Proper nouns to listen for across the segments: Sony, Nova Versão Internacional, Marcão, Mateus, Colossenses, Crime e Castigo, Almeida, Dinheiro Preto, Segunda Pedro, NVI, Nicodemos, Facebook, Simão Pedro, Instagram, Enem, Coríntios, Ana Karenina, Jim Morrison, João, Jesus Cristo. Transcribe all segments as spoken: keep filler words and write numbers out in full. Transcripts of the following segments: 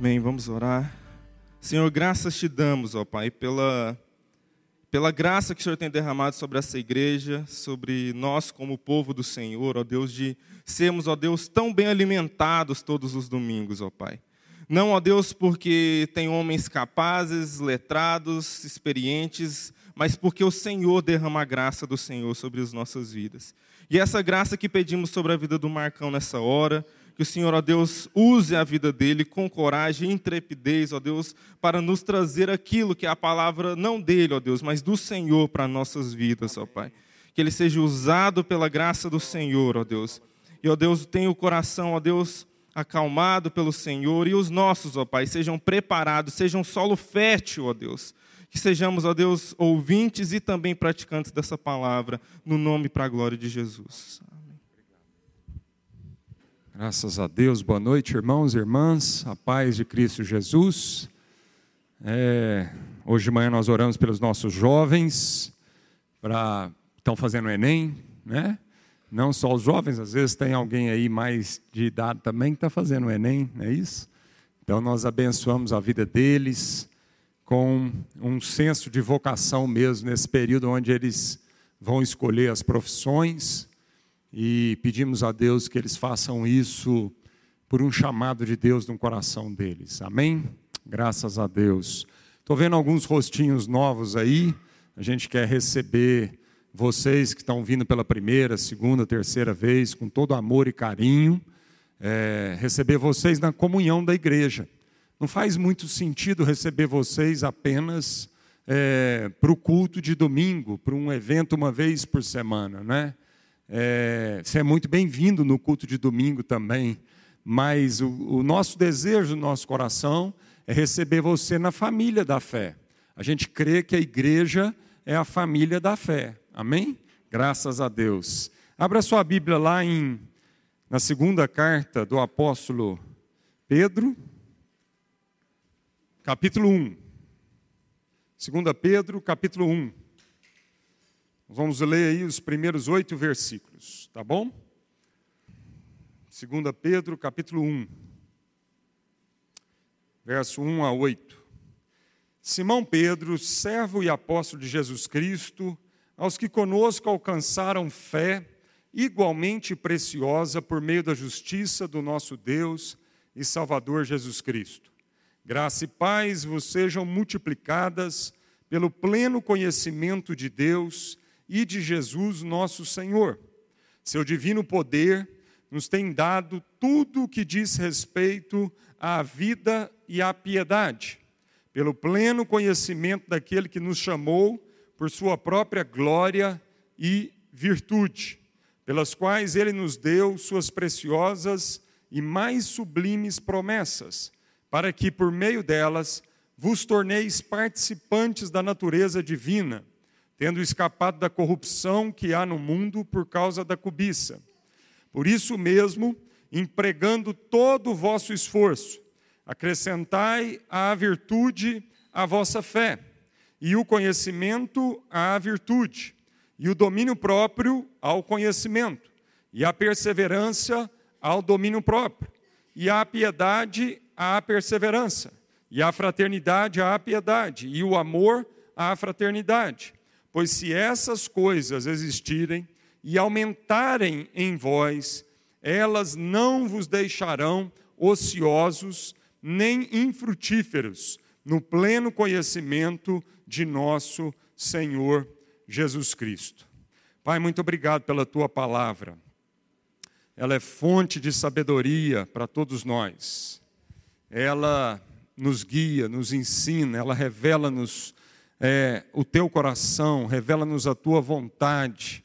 Amém, vamos orar. Senhor, graças te damos, ó Pai, pela, pela graça que o Senhor tem derramado sobre essa igreja, sobre nós como povo do Senhor, ó Deus, de sermos, ó Deus, tão bem alimentados todos os domingos, ó Pai. Não, ó Deus, porque tem homens capazes, letrados, experientes, mas porque o Senhor derrama a graça do Senhor sobre as nossas vidas. E essa graça que pedimos sobre a vida do Marcão nessa hora, que o Senhor, ó Deus, use a vida dele com coragem e intrepidez, ó Deus, para nos trazer aquilo que é a palavra não dele, ó Deus, mas do Senhor para nossas vidas, ó Pai. Que ele seja usado pela graça do Senhor, ó Deus. E, ó Deus, tenha o coração, ó Deus, acalmado pelo Senhor, e os nossos, ó Pai, sejam preparados, sejam solo fértil, ó Deus. Que sejamos, ó Deus, ouvintes e também praticantes dessa palavra, no nome e para a glória de Jesus. Graças a Deus, boa noite, irmãos e irmãs, a paz de Cristo Jesus. É, hoje de manhã nós oramos pelos nossos jovens, para estão fazendo o Enem, né? Não só os jovens, às vezes tem alguém aí mais de idade também que está fazendo o Enem, não é isso? Então nós abençoamos a vida deles com um senso de vocação mesmo, nesse período onde eles vão escolher as profissões. E pedimos a Deus que eles façam isso por um chamado de Deus no coração deles. Amém? Graças a Deus. Estou vendo alguns rostinhos novos aí. A gente quer receber vocês que estão vindo pela primeira, segunda, terceira vez, com todo amor e carinho. É, receber vocês na comunhão da igreja. Não faz muito sentido receber vocês apenas é, para o culto de domingo, para um evento uma vez por semana, né? É, você é muito bem-vindo no culto de domingo também, mas o, o nosso desejo, o nosso coração é receber você na família da fé. A gente crê que a igreja é a família da fé, amém? Graças a Deus. Abra sua Bíblia lá em, na segunda carta do apóstolo Pedro, capítulo um. Segunda Pedro, capítulo um. Nós vamos ler aí os primeiros oito versículos, tá bom? Segunda Pedro, capítulo um, verso um a oito. Simão Pedro, servo e apóstolo de Jesus Cristo, aos que conosco alcançaram fé igualmente preciosa por meio da justiça do nosso Deus e Salvador Jesus Cristo. Graça e paz vos sejam multiplicadas pelo pleno conhecimento de Deus e de Jesus nosso Senhor. Seu divino poder nos tem dado tudo o que diz respeito à vida e à piedade, pelo pleno conhecimento daquele que nos chamou por sua própria glória e virtude, pelas quais ele nos deu suas preciosas e mais sublimes promessas, para que por meio delas vos torneis participantes da natureza divina, tendo escapado da corrupção que há no mundo por causa da cobiça. Por isso mesmo, empregando todo o vosso esforço, acrescentai à virtude a vossa fé, e o conhecimento à virtude, e o domínio próprio ao conhecimento, e a perseverança ao domínio próprio, e a piedade à perseverança, e a fraternidade à piedade, e o amor à fraternidade. Pois se essas coisas existirem e aumentarem em vós, elas não vos deixarão ociosos nem infrutíferos no pleno conhecimento de nosso Senhor Jesus Cristo. Pai, muito obrigado pela tua palavra. Ela é fonte de sabedoria para todos nós. Ela nos guia, nos ensina, ela revela-nos É, o teu coração, revela-nos a tua vontade.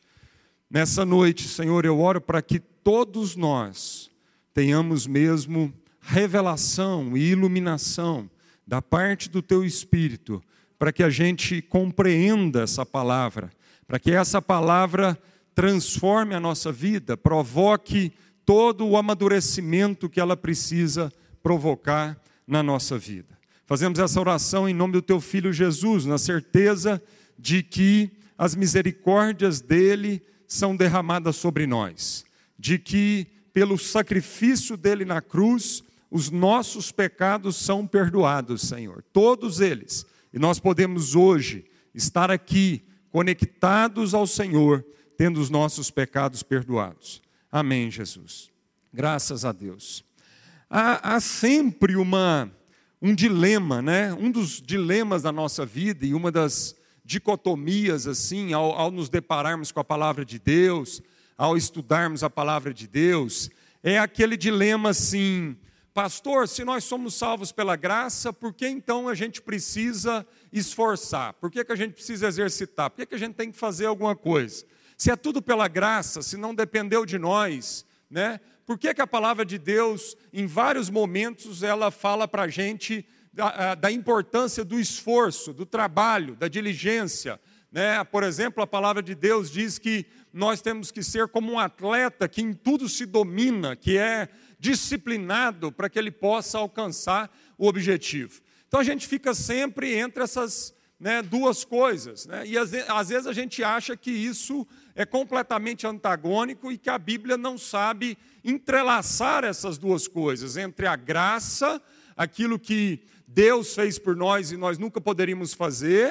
Nessa noite, Senhor, eu oro para que todos nós tenhamos mesmo revelação e iluminação da parte do teu Espírito, para que a gente compreenda essa palavra, para que essa palavra transforme a nossa vida, provoque todo o amadurecimento que ela precisa provocar na nossa vida. Fazemos essa oração em nome do teu Filho Jesus, na certeza de que as misericórdias dele são derramadas sobre nós, de que pelo sacrifício dele na cruz, os nossos pecados são perdoados, Senhor, todos eles. E nós podemos hoje estar aqui, conectados ao Senhor, tendo os nossos pecados perdoados. Amém, Jesus. Graças a Deus. Há, há sempre uma, um dilema, né? Um dos dilemas da nossa vida e uma das dicotomias, assim, ao, ao nos depararmos com a palavra de Deus, ao estudarmos a palavra de Deus, é aquele dilema assim... Pastor, se nós somos salvos pela graça, por que então a gente precisa esforçar? Por que que a gente precisa exercitar? Por que que a gente tem que fazer alguma coisa? Se é tudo pela graça, se não dependeu de nós, né? Por que que a palavra de Deus, em vários momentos, ela fala para a gente da, da importância do esforço, do trabalho, da diligência, né? Por exemplo, a palavra de Deus diz que nós temos que ser como um atleta que em tudo se domina, que é... disciplinado para que ele possa alcançar o objetivo. Então a gente fica sempre entre essas, né, duas coisas, né? E às vezes, às vezes a gente acha que isso é completamente antagônico e que a Bíblia não sabe entrelaçar essas duas coisas, entre a graça, aquilo que Deus fez por nós e nós nunca poderíamos fazer,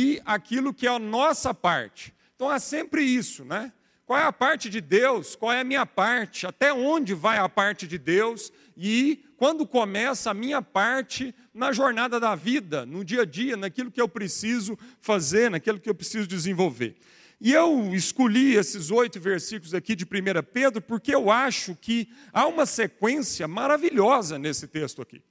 e aquilo que é a nossa parte. Então há sempre isso, né? Qual é a parte de Deus? Qual é a minha parte? Até onde vai a parte de Deus? E quando começa a minha parte na jornada da vida, no dia a dia, naquilo que eu preciso fazer, naquilo que eu preciso desenvolver. E eu escolhi esses oito versículos aqui de Primeira Pedro porque eu acho que há uma sequência maravilhosa nesse texto aqui,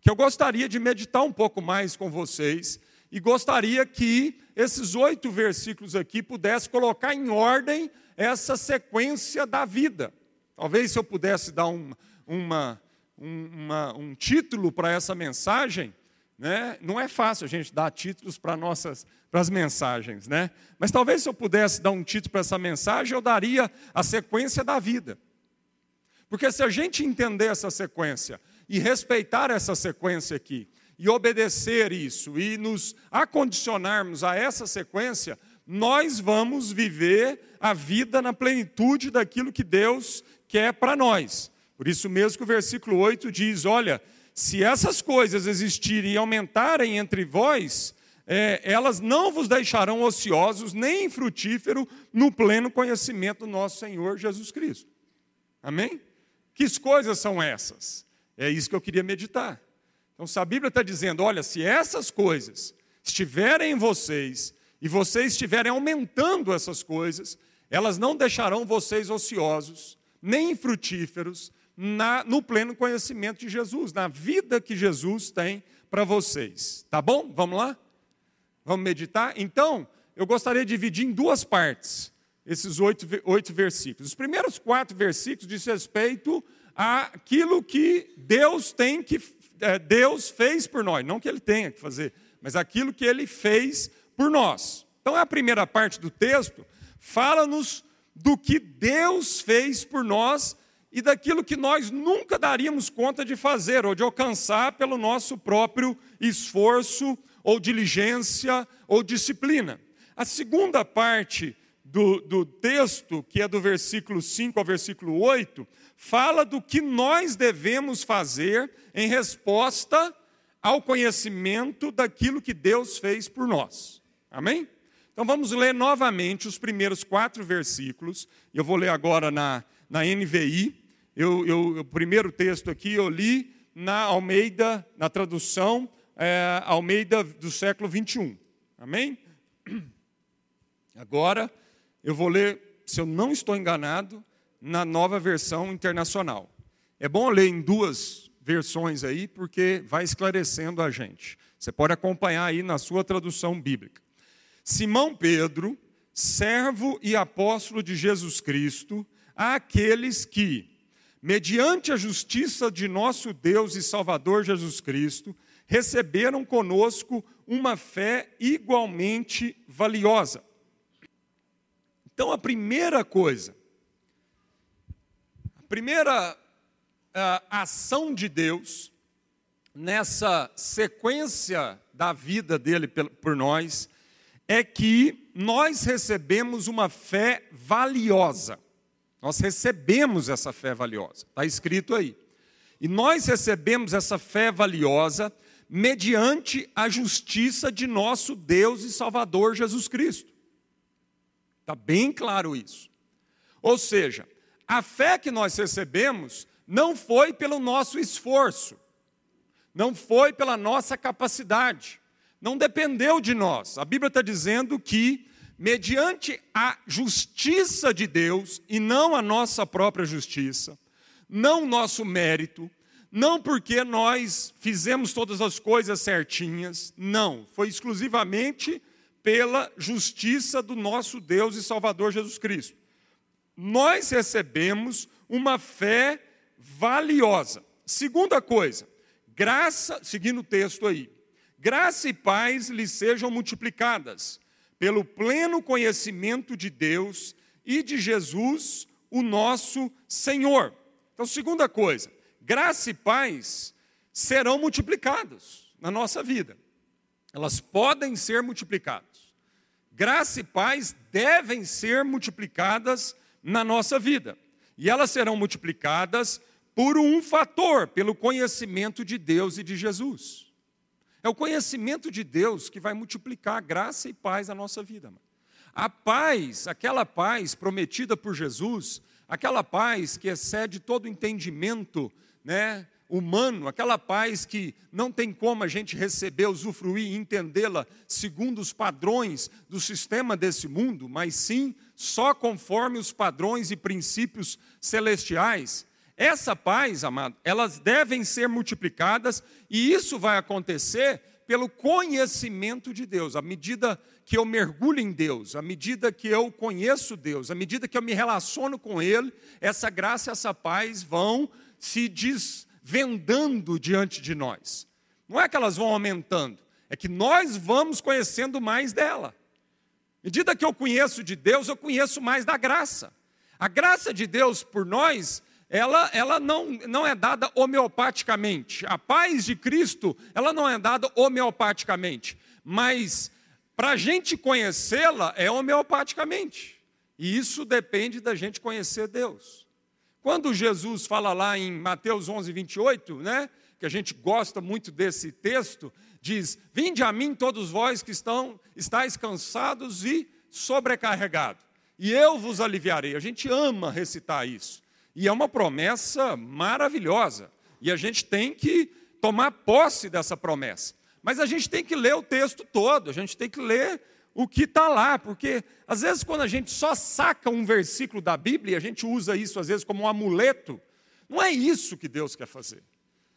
que eu gostaria de meditar um pouco mais com vocês. E gostaria que esses oito versículos aqui pudessem colocar em ordem essa sequência da vida. Talvez se eu pudesse dar um, uma, um, uma, um título para essa mensagem, né? Não é fácil a gente dar títulos para nossas, para as mensagens, né? Mas talvez se eu pudesse dar um título para essa mensagem, eu daria a sequência da vida. Porque se a gente entender essa sequência e respeitar essa sequência aqui, e obedecer isso, e nos acondicionarmos a essa sequência, nós vamos viver a vida na plenitude daquilo que Deus quer para nós. Por isso mesmo que o versículo oito diz, olha, se essas coisas existirem e aumentarem entre vós, é, elas não vos deixarão ociosos nem infrutíferos no pleno conhecimento do nosso Senhor Jesus Cristo. Amém? Que coisas são essas? É isso que eu queria meditar. Então, se a Bíblia está dizendo, olha, se essas coisas estiverem em vocês e vocês estiverem aumentando essas coisas, elas não deixarão vocês ociosos, nem infrutíferos, na, no pleno conhecimento de Jesus, na vida que Jesus tem para vocês. Tá bom? Vamos lá? Vamos meditar? Então, eu gostaria de dividir em duas partes esses oito, oito versículos. Os primeiros quatro versículos diz respeito àquilo que Deus tem que fazer. Deus fez por nós, não que ele tenha que fazer, mas aquilo que ele fez por nós. Então a primeira parte do texto fala-nos do que Deus fez por nós e daquilo que nós nunca daríamos conta de fazer ou de alcançar pelo nosso próprio esforço ou diligência ou disciplina. A segunda parte do, do texto, que é do versículo cinco ao versículo oito, fala do que nós devemos fazer em resposta ao conhecimento daquilo que Deus fez por nós. Amém? Então vamos ler novamente os primeiros quatro versículos. Eu vou ler agora na, na N V I. Eu, eu, o primeiro texto aqui eu li na Almeida, na tradução é, Almeida do século vinte e um. Amém? Agora eu vou ler, se eu não estou enganado, na Nova Versão Internacional. É bom ler em duas versões aí, porque vai esclarecendo a gente. Você pode acompanhar aí na sua tradução bíblica. Simão Pedro, servo e apóstolo de Jesus Cristo, àqueles que, mediante a justiça de nosso Deus e Salvador Jesus Cristo, receberam conosco uma fé igualmente valiosa. Então, a primeira coisa, primeira a ação de Deus nessa sequência da vida dele por nós é que nós recebemos uma fé valiosa. Nós recebemos essa fé valiosa. Está escrito aí. E nós recebemos essa fé valiosa mediante a justiça de nosso Deus e Salvador Jesus Cristo. Está bem claro isso. Ou seja, a fé que nós recebemos não foi pelo nosso esforço, não foi pela nossa capacidade, não dependeu de nós. A Bíblia está dizendo que, mediante a justiça de Deus, e não a nossa própria justiça, não o nosso mérito, não porque nós fizemos todas as coisas certinhas, não, foi exclusivamente pela justiça do nosso Deus e Salvador Jesus Cristo. Nós recebemos uma fé valiosa. Segunda coisa, graça, seguindo o texto aí, graça e paz lhes sejam multiplicadas pelo pleno conhecimento de Deus e de Jesus, o nosso Senhor. Então, segunda coisa, graça e paz serão multiplicadas na nossa vida. Elas podem ser multiplicadas. Graça e paz devem ser multiplicadas na nossa vida. E elas serão multiplicadas por um fator, pelo conhecimento de Deus e de Jesus. É o conhecimento de Deus que vai multiplicar a graça e paz na nossa vida. A paz, aquela paz prometida por Jesus, aquela paz que excede todo entendimento, né, humano, aquela paz que não tem como a gente receber, usufruir e entendê-la segundo os padrões do sistema desse mundo, mas sim só conforme os padrões e princípios celestiais. Essa paz, amado, elas devem ser multiplicadas e isso vai acontecer pelo conhecimento de Deus. À medida que eu mergulho em Deus, à medida que eu conheço Deus, à medida que eu me relaciono com Ele, essa graça e essa paz vão se desvendando diante de nós. Não é que elas vão aumentando, é que nós vamos conhecendo mais dela. À medida que eu conheço de Deus, eu conheço mais da graça. A graça de Deus por nós, Ela, ela não, não é dada homeopaticamente. A paz de Cristo, ela não é dada homeopaticamente. Mas para a gente conhecê-la, é homeopaticamente. E isso depende da gente conhecer Deus. Quando Jesus fala lá em Mateus onze, vinte e oito, né, que a gente gosta muito desse texto, diz, vinde a mim todos vós que estão, estáis cansados e sobrecarregados, e eu vos aliviarei. A gente ama recitar isso. E é uma promessa maravilhosa. E a gente tem que tomar posse dessa promessa. Mas a gente tem que ler o texto todo, a gente tem que ler o que está lá, porque às vezes quando a gente só saca um versículo da Bíblia, a gente usa isso às vezes como um amuleto, não é isso que Deus quer fazer.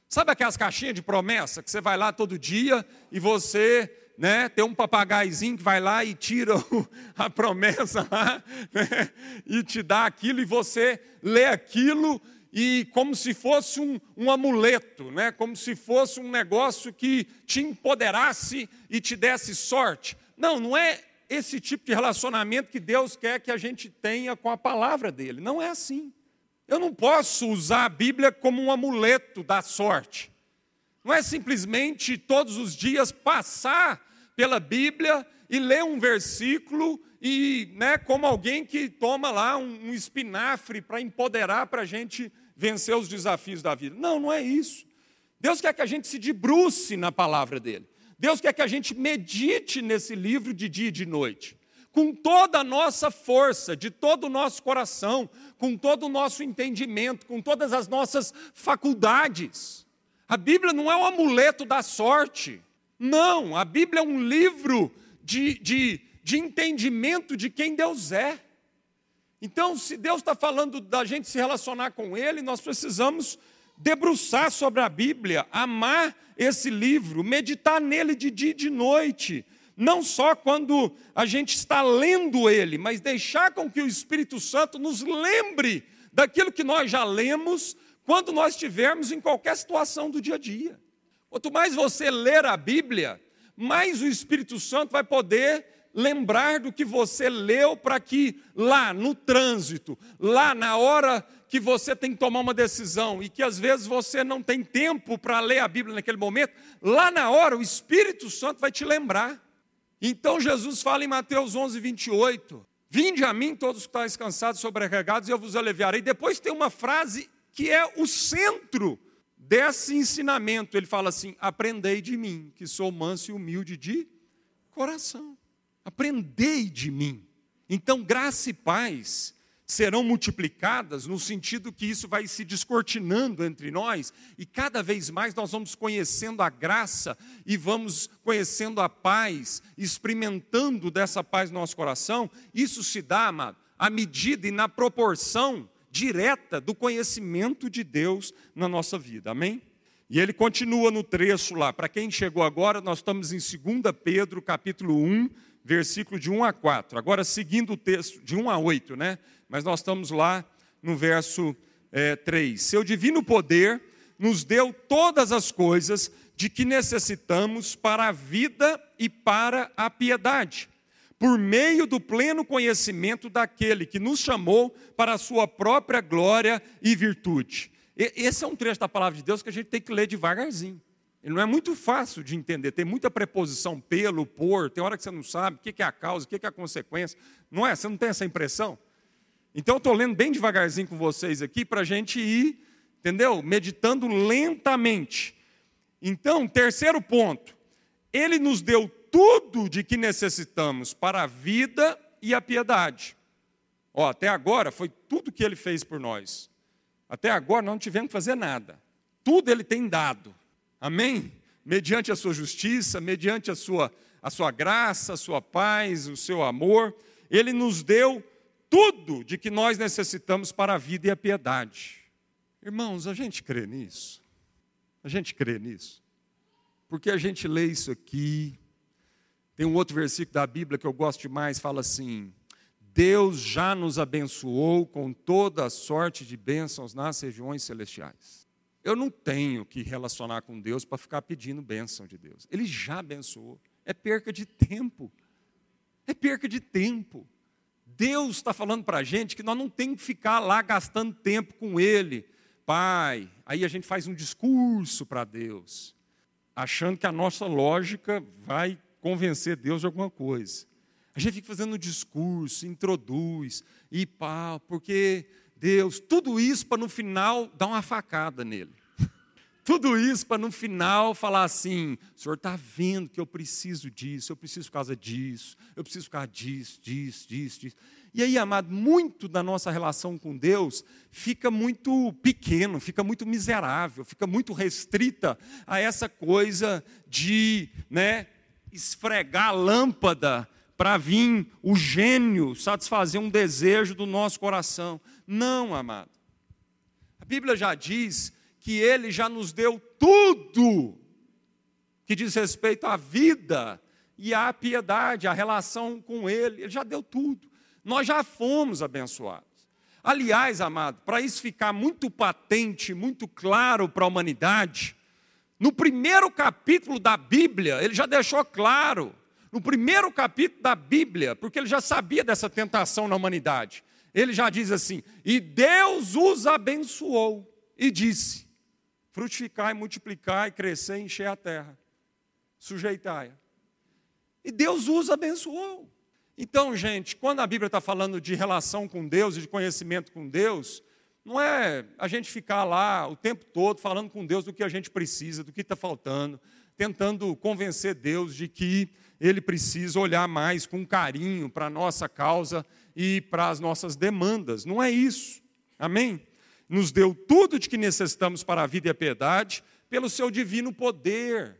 Sabe aquelas caixinhas de promessa que você vai lá todo dia e você... Né? Tem um papagaizinho que vai lá e tira o, a promessa lá, né? E te dá aquilo, e você lê aquilo, e como se fosse um, um amuleto, né? Como se fosse um negócio que te empoderasse e te desse sorte. Não, não é esse tipo de relacionamento que Deus quer que a gente tenha com a palavra dele. Não é assim. Eu não posso usar a Bíblia como um amuleto da sorte. Não é simplesmente todos os dias passar pela Bíblia e ler um versículo e, né, como alguém que toma lá um, um espinafre para empoderar para a gente vencer os desafios da vida. Não, não é isso. Deus quer que a gente se debruce na palavra dele. Deus quer que a gente medite nesse livro de dia e de noite, com toda a nossa força, de todo o nosso coração, com todo o nosso entendimento, com todas as nossas faculdades. A Bíblia não é um amuleto da sorte. Não, a Bíblia é um livro de, de, de entendimento de quem Deus é. Então, se Deus está falando da gente se relacionar com Ele, nós precisamos debruçar sobre a Bíblia, amar esse livro, meditar nele de dia e de noite. Não só quando a gente está lendo ele, mas deixar com que o Espírito Santo nos lembre daquilo que nós já lemos, quando nós estivermos em qualquer situação do dia a dia. Quanto mais você ler a Bíblia, mais o Espírito Santo vai poder lembrar do que você leu para que lá no trânsito, lá na hora que você tem que tomar uma decisão e que às vezes você não tem tempo para ler a Bíblia naquele momento, lá na hora o Espírito Santo vai te lembrar. Então Jesus fala em Mateus onze, vinte e oito, vinde a mim todos que estáis cansados e sobrecarregados e eu vos aliviarei. Depois tem uma frase que é o centro desse ensinamento, ele fala assim: aprendei de mim, que sou manso e humilde de coração. Aprendei de mim. Então, graça e paz serão multiplicadas, no sentido que isso vai se descortinando entre nós, e cada vez mais nós vamos conhecendo a graça e vamos conhecendo a paz, experimentando dessa paz no nosso coração. Isso se dá, amado, à medida e na proporção direta do conhecimento de Deus na nossa vida, amém? E ele continua no trecho lá. Para quem chegou agora, nós estamos em Segunda Pedro, capítulo um, versículo de um a quatro. Agora, seguindo o texto, de um a oito, né? Mas nós estamos lá no verso é, três. Seu divino poder nos deu todas as coisas de que necessitamos para a vida e para a piedade, por meio do pleno conhecimento daquele que nos chamou para a sua própria glória e virtude. E, esse é um trecho da palavra de Deus que a gente tem que ler devagarzinho. Ele não é muito fácil de entender, tem muita preposição pelo, por, tem hora que você não sabe o que é a causa, o que é a consequência. Não é? Você não tem essa impressão? Então, eu estou lendo bem devagarzinho com vocês aqui para a gente ir, entendeu? Meditando lentamente. Então, terceiro ponto. Ele nos deu tudo de que necessitamos para a vida e a piedade. Ó, até agora foi tudo que ele fez por nós. Até agora nós não tivemos que fazer nada. Tudo ele tem dado. Amém? Mediante a sua justiça, mediante a sua, a sua graça, a sua paz, o seu amor. Ele nos deu tudo de que nós necessitamos para a vida e a piedade. Irmãos, a gente crê nisso? A gente crê nisso? Porque a gente lê isso aqui. Tem um outro versículo da Bíblia que eu gosto demais, fala assim: Deus já nos abençoou com toda a sorte de bênçãos nas regiões celestiais. Eu não tenho que relacionar com Deus para ficar pedindo bênção de Deus. Ele já abençoou. É perca de tempo. É perca de tempo. Deus está falando para a gente que nós não temos que ficar lá gastando tempo com Ele. Pai, aí a gente faz um discurso para Deus, achando que a nossa lógica vai convencer Deus de alguma coisa. A gente fica fazendo um discurso, introduz, e pá, porque Deus, tudo isso para no final dar uma facada nele. Tudo isso para no final falar assim: o senhor está vendo que eu preciso disso, eu preciso por causa disso, eu preciso por causa disso, disso, disso, disso. E aí, amado, muito da nossa relação com Deus fica muito pequeno, fica muito miserável, fica muito restrita a essa coisa de, né, esfregar a lâmpada para vir o gênio satisfazer um desejo do nosso coração. Não, amado. A Bíblia já diz que Ele já nos deu tudo que diz respeito à vida e à piedade, à relação com Ele. Ele já deu tudo. Nós já fomos abençoados. Aliás, amado, para isso ficar muito patente, muito claro para a humanidade, no primeiro capítulo da Bíblia, ele já deixou claro, no primeiro capítulo da Bíblia, porque ele já sabia dessa tentação na humanidade. Ele já diz assim: e Deus os abençoou e disse: frutificai, multiplicai, crescei, enchei a terra, sujeitai-a. E Deus os abençoou. Então, gente, quando a Bíblia está falando de relação com Deus e de conhecimento com Deus, não é a gente ficar lá o tempo todo falando com Deus do que a gente precisa, do que está faltando, tentando convencer Deus de que Ele precisa olhar mais com carinho para a nossa causa e para as nossas demandas. Não é isso. Amém? Nos deu tudo de que necessitamos para a vida e a piedade pelo seu divino poder.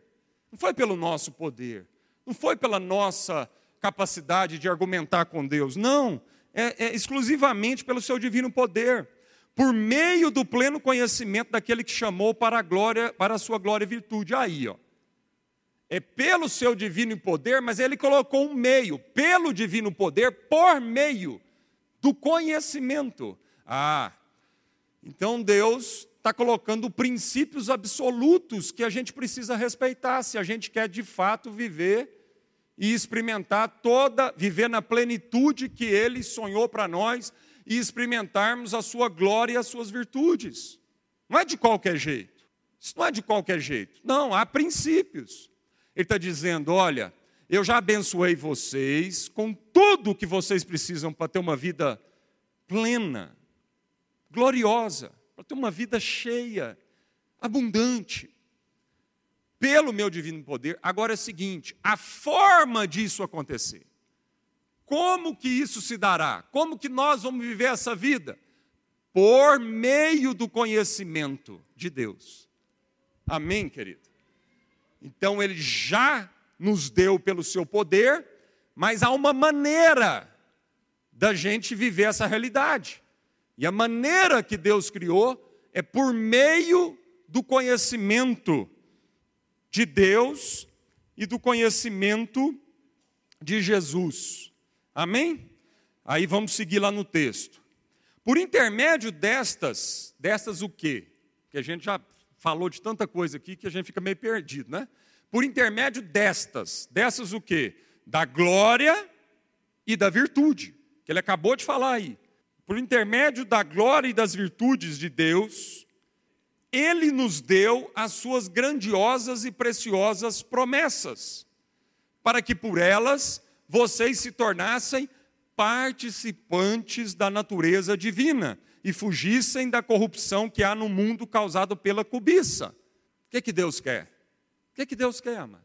Não foi pelo nosso poder. Não foi pela nossa capacidade de argumentar com Deus. Não. É, é exclusivamente pelo seu divino poder, por meio do pleno conhecimento daquele que chamou para a glória, para a sua glória e virtude. Aí, ó, é pelo seu divino poder, mas ele colocou um meio, pelo divino poder, por meio do conhecimento. Ah, então Deus está colocando princípios absolutos que a gente precisa respeitar, se a gente quer de fato viver e experimentar toda, viver na plenitude que Ele sonhou para nós, e experimentarmos a sua glória e as suas virtudes. Não é de qualquer jeito. Isso não é de qualquer jeito. Não, há princípios. Ele está dizendo: olha, eu já abençoei vocês com tudo o que vocês precisam para ter uma vida plena, gloriosa, para ter uma vida cheia abundante, pelo meu divino poder. Agora é o seguinte, a forma disso acontecer, como que isso se dará? Como que nós vamos viver essa vida? Por meio do conhecimento de Deus. Amém, querido? Então, Ele já nos deu pelo seu poder, mas há uma maneira da gente viver essa realidade. E a maneira que Deus criou é por meio do conhecimento de Deus e do conhecimento de Jesus. Amém? Aí vamos seguir lá no texto. Por intermédio destas, destas o quê? Porque a gente já falou de tanta coisa aqui que a gente fica meio perdido, né? Por intermédio destas, destas o quê? Da glória e da virtude, que ele acabou de falar aí. Por intermédio da glória e das virtudes de Deus, Ele nos deu as suas grandiosas e preciosas promessas, para que por elas vocês se tornassem participantes da natureza divina e fugissem da corrupção que há no mundo causado pela cobiça. O que é que Deus quer? O que é que Deus quer, mano?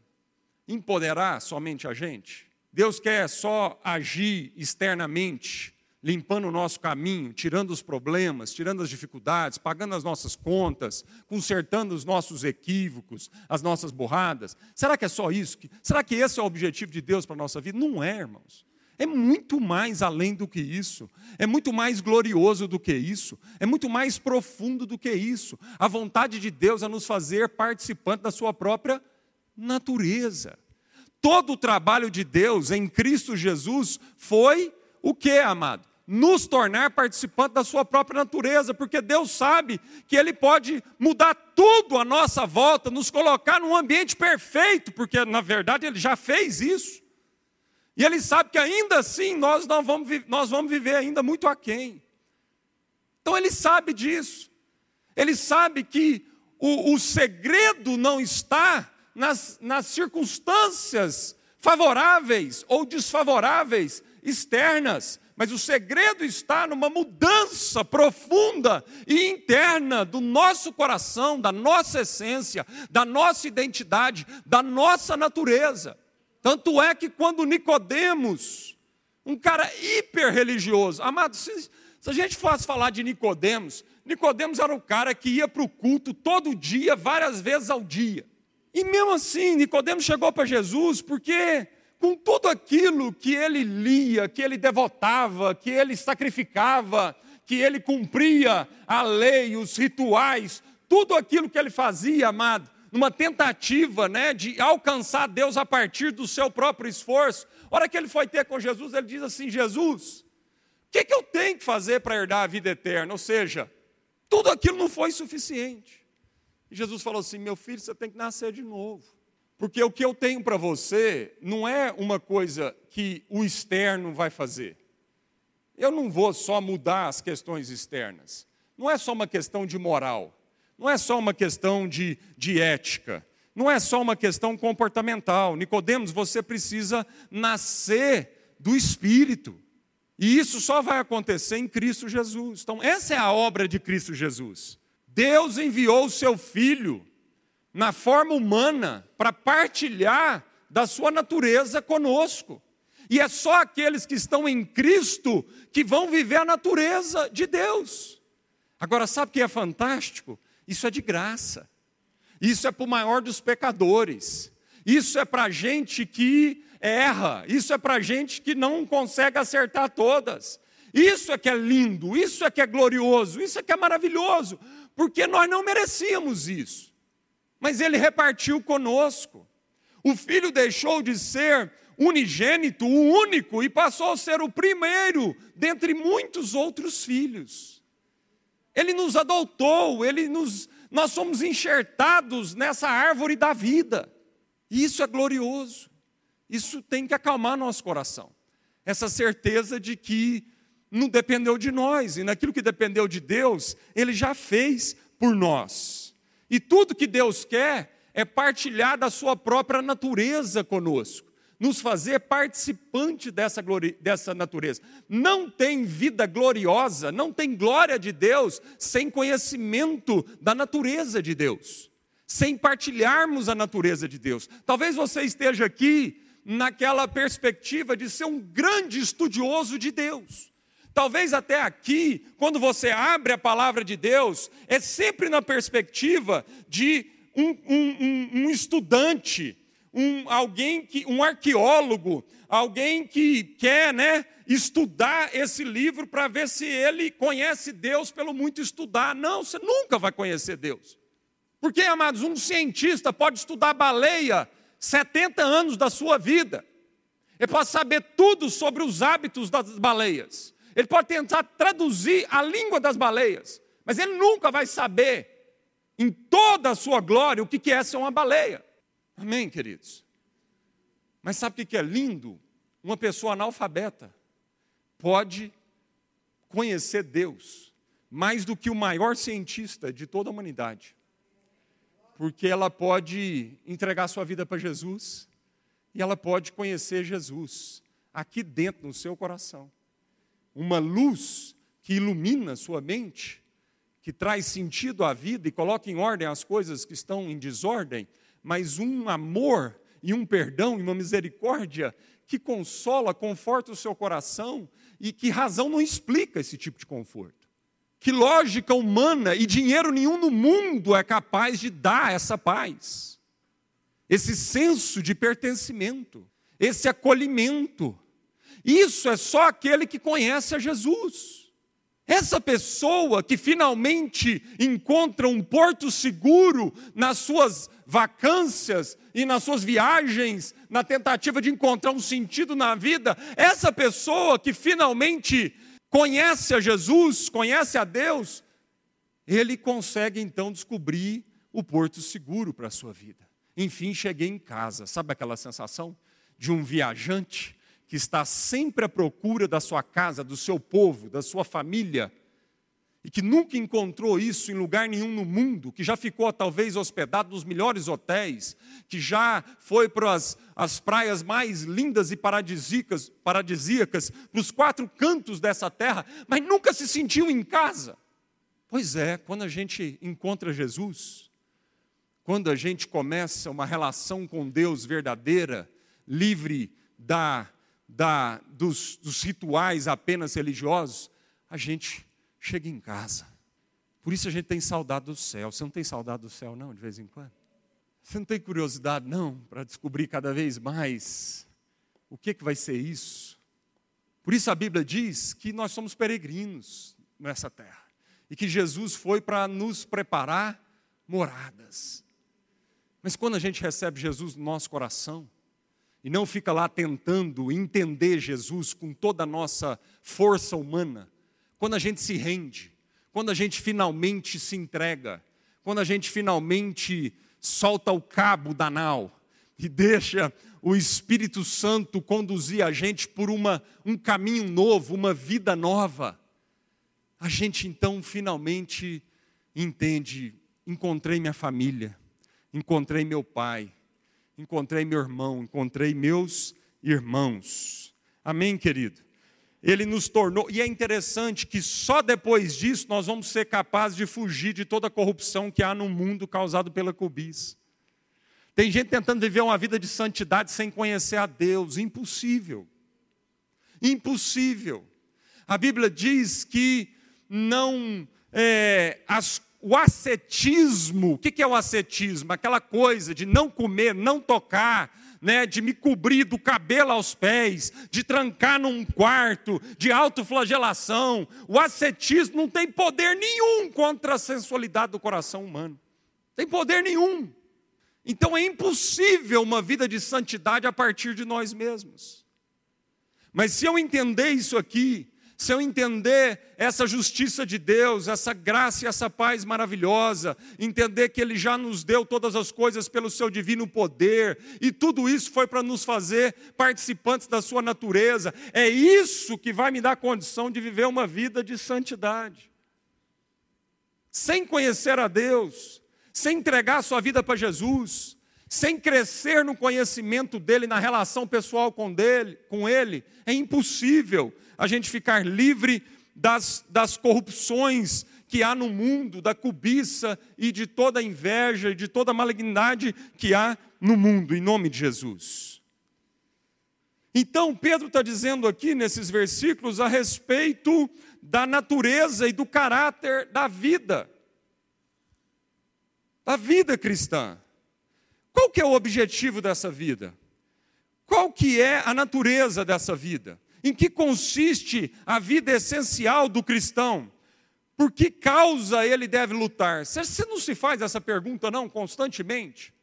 Empoderar somente a gente? Deus quer só agir externamente, limpando o nosso caminho, tirando os problemas, tirando as dificuldades, pagando as nossas contas, consertando os nossos equívocos, as nossas borradas? Será que é só isso? Será que esse é o objetivo de Deus para a nossa vida? Não é, irmãos. É muito mais além do que isso. É muito mais glorioso do que isso. É muito mais profundo do que isso. A vontade de Deus é nos fazer participantes da sua própria natureza. Todo o trabalho de Deus em Cristo Jesus foi o que, amado? Nos tornar participantes da sua própria natureza, porque Deus sabe que Ele pode mudar tudo à nossa volta, nos colocar num ambiente perfeito, porque, na verdade, Ele já fez isso. E Ele sabe que, ainda assim, nós, não vamos, nós vamos viver ainda muito aquém. Então, Ele sabe disso. Ele sabe que o, o segredo não está nas, nas circunstâncias favoráveis ou desfavoráveis externas, mas o segredo está numa mudança profunda e interna do nosso coração, da nossa essência, da nossa identidade, da nossa natureza. Tanto é que quando Nicodemos, um cara hiper-religioso, amado, se, se a gente fosse falar de Nicodemos, Nicodemos era um cara que ia para o culto todo dia, várias vezes ao dia. E mesmo assim, Nicodemos chegou para Jesus porque, com tudo aquilo que ele lia, que ele devotava, que ele sacrificava, que ele cumpria a lei, os rituais, tudo aquilo que ele fazia, amado, numa tentativa, né, de alcançar Deus a partir do seu próprio esforço, a hora que ele foi ter com Jesus, ele diz assim: Jesus, o que, que eu tenho que fazer para herdar a vida eterna? Ou seja, tudo aquilo não foi suficiente. E Jesus falou assim: meu filho, você tem que nascer de novo. Porque o que eu tenho para você não é uma coisa que o externo vai fazer. Eu não vou só mudar as questões externas. Não é só uma questão de moral. Não é só uma questão de, de ética. Não é só uma questão comportamental. Nicodemos, você precisa nascer do Espírito. E isso só vai acontecer em Cristo Jesus. Então, essa é a obra de Cristo Jesus. Deus enviou o seu Filho na forma humana, para partilhar da sua natureza conosco. E é só aqueles que estão em Cristo que vão viver a natureza de Deus. Agora, sabe o que é fantástico? Isso é de graça. Isso é para o maior dos pecadores. Isso é para a gente que erra. Isso é para a gente que não consegue acertar todas. Isso é que é lindo, isso é que é glorioso, isso é que é maravilhoso. Porque nós não merecíamos isso. Mas Ele repartiu conosco. O Filho deixou de ser unigênito, o único, e passou a ser o primeiro dentre muitos outros filhos. Ele nos adotou, Ele nos, nós somos enxertados nessa árvore da vida. E isso é glorioso. Isso tem que acalmar nosso coração. Essa certeza de que não dependeu de nós, e naquilo que dependeu de Deus, Ele já fez por nós. E tudo que Deus quer é partilhar da sua própria natureza conosco. nos fazer participante dessa, glori... dessa natureza. Não tem vida gloriosa, não tem glória de Deus sem conhecimento da natureza de Deus, sem partilharmos a natureza de Deus. Talvez você esteja aqui naquela perspectiva de ser um grande estudioso de Deus. Talvez até aqui, quando você abre a palavra de Deus, é sempre na perspectiva de um, um, um, um estudante, um, alguém que, um arqueólogo, alguém que quer, né, estudar esse livro para ver se ele conhece Deus pelo muito estudar. Não, você nunca vai conhecer Deus. Porque, amados, um cientista pode estudar baleia setenta anos da sua vida. Ele pode saber tudo sobre os hábitos das baleias. Ele pode tentar traduzir a língua das baleias, mas ele nunca vai saber, em toda a sua glória, o que é ser uma baleia. Amém, queridos? Mas sabe o que é lindo? Uma pessoa analfabeta pode conhecer Deus mais do que o maior cientista de toda a humanidade, porque ela pode entregar sua vida para Jesus e ela pode conhecer Jesus aqui dentro, no seu coração. Uma luz que ilumina sua mente, que traz sentido à vida e coloca em ordem as coisas que estão em desordem, mas um amor e um perdão e uma misericórdia que consola, conforta o seu coração e que razão não explica esse tipo de conforto. Que lógica humana e dinheiro nenhum no mundo é capaz de dar essa paz, esse senso de pertencimento, esse acolhimento. Isso é só aquele que conhece a Jesus. Essa pessoa que finalmente encontra um porto seguro nas suas vacâncias e nas suas viagens, na tentativa de encontrar um sentido na vida, essa pessoa que finalmente conhece a Jesus, conhece a Deus, ele consegue então descobrir o porto seguro para a sua vida. Enfim, cheguei em casa. Sabe aquela sensação de um viajante que está sempre à procura da sua casa, do seu povo, da sua família, e que nunca encontrou isso em lugar nenhum no mundo, que já ficou talvez hospedado nos melhores hotéis, que já foi para as, as praias mais lindas e paradisíacas, paradisíacas, para os quatro cantos dessa terra, mas nunca se sentiu em casa. Pois é, quando a gente encontra Jesus, quando a gente começa uma relação com Deus verdadeira, livre da... Da, dos, dos rituais apenas religiosos, a gente chega em casa. Por isso a gente tem saudade do céu. Você não tem saudade do céu, não, de vez em quando? Você não tem curiosidade, não, para descobrir cada vez mais o que, que vai ser isso? Por isso a Bíblia diz que nós somos peregrinos nessa terra e que Jesus foi para nos preparar moradas. Mas quando a gente recebe Jesus no nosso coração, e não fica lá tentando entender Jesus com toda a nossa força humana, quando a gente se rende, quando a gente finalmente se entrega, quando a gente finalmente solta o cabo da nau e deixa o Espírito Santo conduzir a gente por uma, um caminho novo, uma vida nova, a gente então finalmente entende, encontrei minha família, encontrei meu pai, encontrei meu irmão, encontrei meus irmãos. Amém, querido? Ele nos tornou, e é interessante que só depois disso nós vamos ser capazes de fugir de toda a corrupção que há no mundo causado pela cobiça. Tem gente tentando viver uma vida de santidade sem conhecer a Deus. Impossível. Impossível. A Bíblia diz que não, é, as coisas... O ascetismo, o que é o ascetismo? Aquela coisa de não comer, não tocar, né? De me cobrir do cabelo aos pés, de trancar num quarto, de autoflagelação. O ascetismo não tem poder nenhum contra a sensualidade do coração humano. Tem poder nenhum. Então é impossível uma vida de santidade a partir de nós mesmos. Mas se eu entender isso aqui, se eu entender essa justiça de Deus, essa graça e essa paz maravilhosa, entender que Ele já nos deu todas as coisas pelo seu divino poder, e tudo isso foi para nos fazer participantes da sua natureza, é isso que vai me dar condição de viver uma vida de santidade. Sem conhecer a Deus, sem entregar a sua vida para Jesus, sem crescer no conhecimento dele, na relação pessoal com, dele, com ele, é impossível a gente ficar livre das, das corrupções que há no mundo, da cobiça e de toda a inveja e de toda a malignidade que há no mundo, em nome de Jesus. Então, Pedro está dizendo aqui, nesses versículos, a respeito da natureza e do caráter da vida, da vida cristã. Qual que é o objetivo dessa vida? Qual que é a natureza dessa vida? Em que consiste a vida essencial do cristão? Por que causa ele deve lutar? Você não se faz essa pergunta, não, constantemente?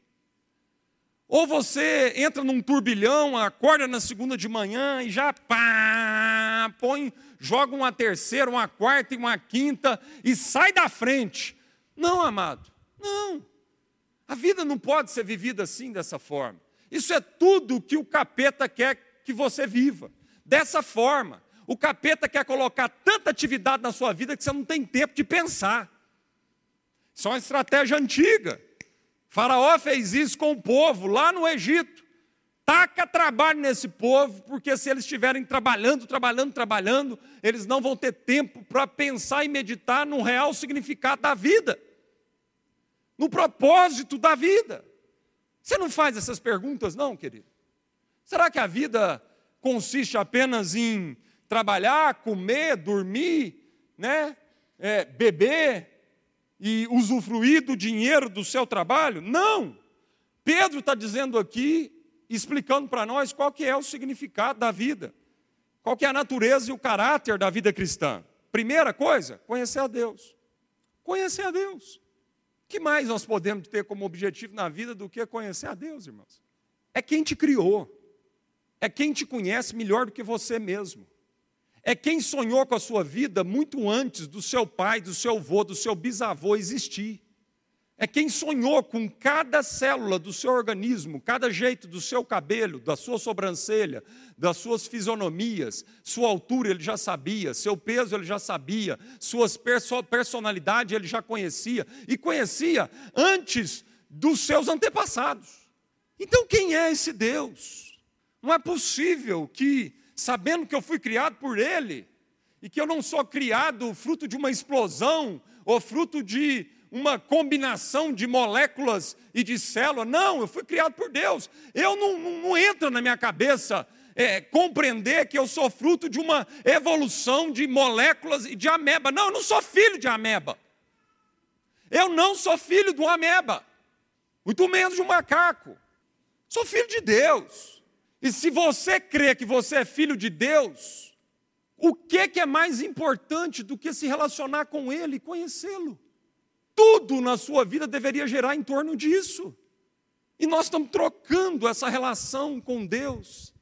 Ou você entra num turbilhão, acorda na segunda de manhã e já pá, põe, joga uma terceira, uma quarta e uma quinta e sai da frente. Não, amado, não. A vida não pode ser vivida assim, dessa forma. Isso é tudo que o capeta quer que você viva. Dessa forma, o capeta quer colocar tanta atividade na sua vida que você não tem tempo de pensar. Isso é uma estratégia antiga. Faraó fez isso com o povo lá no Egito. Taca trabalho nesse povo, porque se eles estiverem trabalhando, trabalhando, trabalhando, eles não vão ter tempo para pensar e meditar no real significado da vida, no propósito da vida. Você não faz essas perguntas, não, querido? Será que a vida consiste apenas em trabalhar, comer, dormir, né? é, beber e usufruir do dinheiro do seu trabalho? Não! Pedro está dizendo aqui, explicando para nós qual que é o significado da vida, qual que é a natureza e o caráter da vida cristã. Primeira coisa, conhecer a Deus. Conhecer a Deus. O que mais nós podemos ter como objetivo na vida do que conhecer a Deus, irmãos? É quem te criou. É quem te conhece melhor do que você mesmo. É quem sonhou com a sua vida muito antes do seu pai, do seu avô, do seu bisavô existir. É quem sonhou com cada célula do seu organismo, cada jeito do seu cabelo, da sua sobrancelha, das suas fisionomias, sua altura ele já sabia, seu peso ele já sabia, sua personalidade ele já conhecia, e conhecia antes dos seus antepassados. Então quem é esse Deus? Não é possível que, sabendo que eu fui criado por ele, e que eu não sou criado fruto de uma explosão, ou fruto de uma combinação de moléculas e de células, não, eu fui criado por Deus, eu não, não, não entra na minha cabeça é, compreender que eu sou fruto de uma evolução de moléculas e de ameba, não, eu não sou filho de ameba, eu não sou filho de uma ameba, muito menos de um macaco, sou filho de Deus. E se você crê que você é filho de Deus, o que que é mais importante do que se relacionar com ele e conhecê-lo? Tudo na sua vida deveria gerar em torno disso. E nós estamos trocando essa relação com Deus,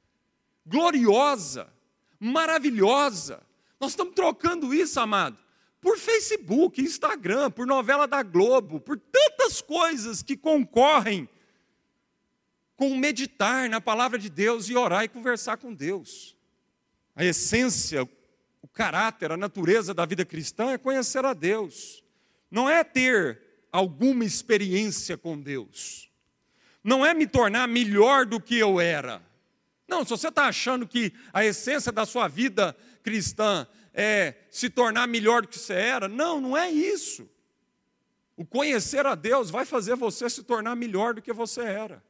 gloriosa, maravilhosa. Nós estamos trocando isso, amado, por Facebook, Instagram, por novela da Globo, por tantas coisas que concorrem com meditar na palavra de Deus e orar e conversar com Deus. A essência, o caráter, a natureza da vida cristã é conhecer a Deus. Não é ter alguma experiência com Deus. Não é me tornar melhor do que eu era. Não, se você está achando que a essência da sua vida cristã é se tornar melhor do que você era, não, não é isso. O conhecer a Deus vai fazer você se tornar melhor do que você era.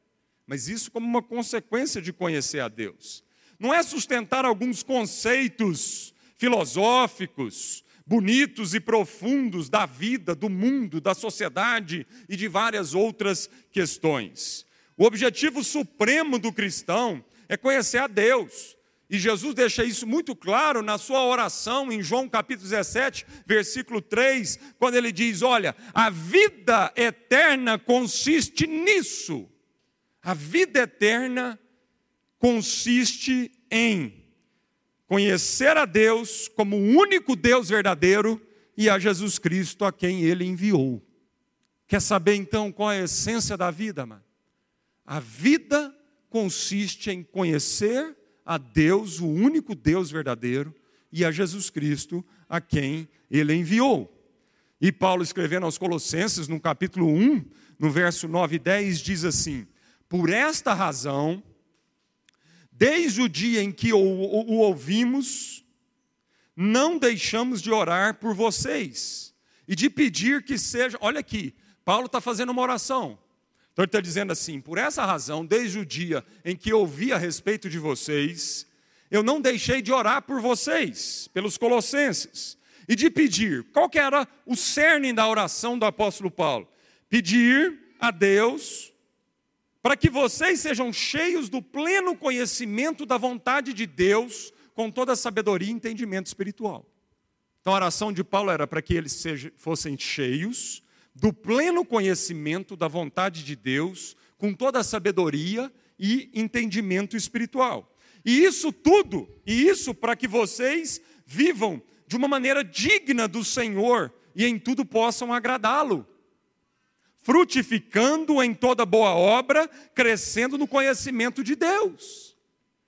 Mas isso como uma consequência de conhecer a Deus. Não é sustentar alguns conceitos filosóficos, bonitos e profundos da vida, do mundo, da sociedade e de várias outras questões. O objetivo supremo do cristão é conhecer a Deus. E Jesus deixa isso muito claro na sua oração em João capítulo dezessete, versículo três, quando ele diz, olha, a vida eterna consiste nisso. A vida eterna consiste em conhecer a Deus como o único Deus verdadeiro e a Jesus Cristo a quem Ele enviou. Quer saber então qual é a essência da vida, mano? A vida consiste em conhecer a Deus, o único Deus verdadeiro e a Jesus Cristo a quem Ele enviou. E Paulo escrevendo aos Colossenses, no capítulo um, no verso nove e dez, diz assim, Por esta razão, desde o dia em que o, o, o ouvimos, não deixamos de orar por vocês e de pedir que seja... Olha aqui, Paulo está fazendo uma oração. Então ele está dizendo assim, por essa razão, desde o dia em que ouvi a respeito de vocês, eu não deixei de orar por vocês, pelos colossenses, e de pedir. Qual que era o cerne da oração do apóstolo Paulo? Pedir a Deus para que vocês sejam cheios do pleno conhecimento da vontade de Deus, com toda a sabedoria e entendimento espiritual. Então a oração de Paulo era para que eles sejam, fossem cheios do pleno conhecimento da vontade de Deus, com toda a sabedoria e entendimento espiritual. E isso tudo, e isso para que vocês vivam de uma maneira digna do Senhor e em tudo possam agradá-lo, frutificando em toda boa obra, crescendo no conhecimento de Deus.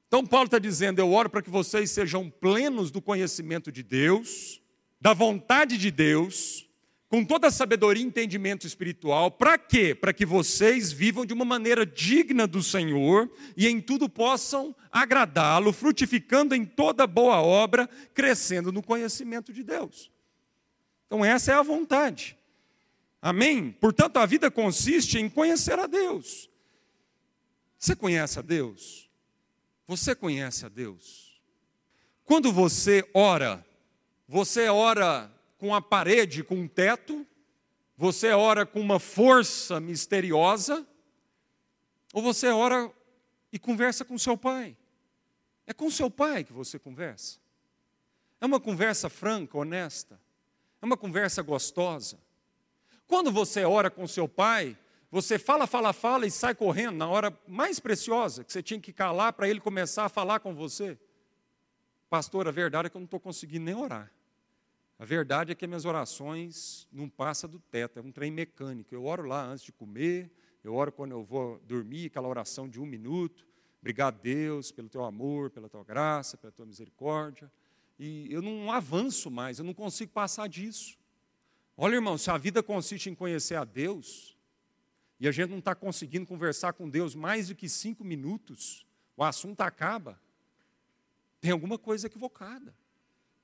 Então Paulo está dizendo, eu oro para que vocês sejam plenos do conhecimento de Deus, da vontade de Deus, com toda a sabedoria e entendimento espiritual. Para quê? Para que vocês vivam de uma maneira digna do Senhor e em tudo possam agradá-lo, frutificando em toda boa obra, crescendo no conhecimento de Deus. Então essa é a vontade. Amém? Portanto, a vida consiste em conhecer a Deus. Você conhece a Deus? Você conhece a Deus? Quando você ora, você ora com a parede, com um teto? Você ora com uma força misteriosa? Ou você ora e conversa com seu pai? É com seu pai que você conversa. É uma conversa franca, honesta. É uma conversa gostosa. Quando você ora com seu pai, você fala, fala, fala e sai correndo na hora mais preciosa, que você tinha que calar para ele começar a falar com você. Pastor, a verdade é que eu não estou conseguindo nem orar. A verdade é que as minhas orações não passam do teto, é um trem mecânico. Eu oro lá antes de comer, eu oro quando eu vou dormir, aquela oração de um minuto. Obrigado, Deus, pelo teu amor, pela tua graça, pela tua misericórdia. E eu não avanço mais, eu não consigo passar disso. Olha, irmão, se a vida consiste em conhecer a Deus... e a gente não está conseguindo conversar com Deus mais do que cinco minutos, o assunto acaba, tem alguma coisa equivocada.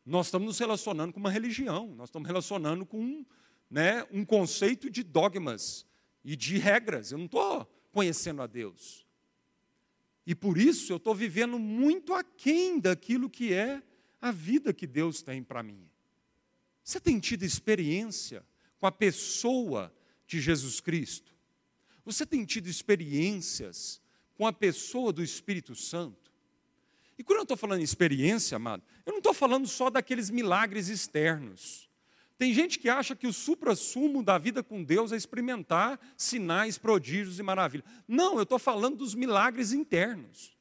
Nós estamos nos relacionando com uma religião, nós estamos relacionando com um, né, um conceito de dogmas e de regras. Eu não estou conhecendo a Deus. E por isso eu estou vivendo muito aquém daquilo que é a vida que Deus tem para mim. Você tem tido experiência com a pessoa de Jesus Cristo? Você tem tido experiências com a pessoa do Espírito Santo? E quando eu estou falando em experiência, amado, eu não estou falando só daqueles milagres externos. Tem gente que acha que o suprassumo da vida com Deus é experimentar sinais, prodígios e maravilhas. Não, eu estou falando dos milagres internos.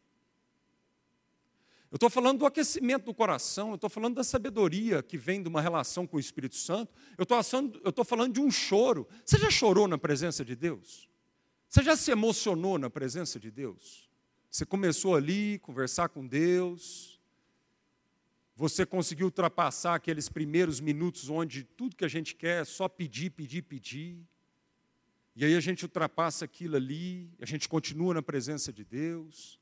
Eu estou falando do aquecimento do coração, eu estou falando da sabedoria que vem de uma relação com o Espírito Santo. Eu estou falando de um choro. Você já chorou na presença de Deus? Você já se emocionou na presença de Deus? Você começou ali, conversar com Deus. Você conseguiu ultrapassar aqueles primeiros minutos onde tudo que a gente quer é só pedir, pedir, pedir. E aí a gente ultrapassa aquilo ali, a gente continua na presença de Deus.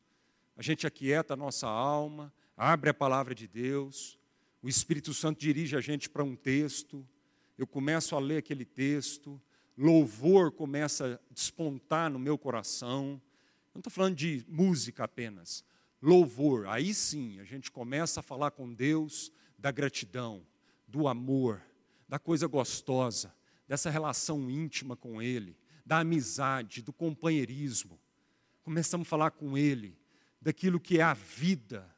A gente aquieta a nossa alma, abre a palavra de Deus. O Espírito Santo dirige a gente para um texto. Eu começo a ler aquele texto. Louvor começa a despontar no meu coração. Eu não estou falando de música apenas. Louvor, aí sim, a gente começa a falar com Deus da gratidão, do amor, da coisa gostosa, dessa relação íntima com Ele, da amizade, do companheirismo. Começamos a falar com Ele daquilo que é a vida.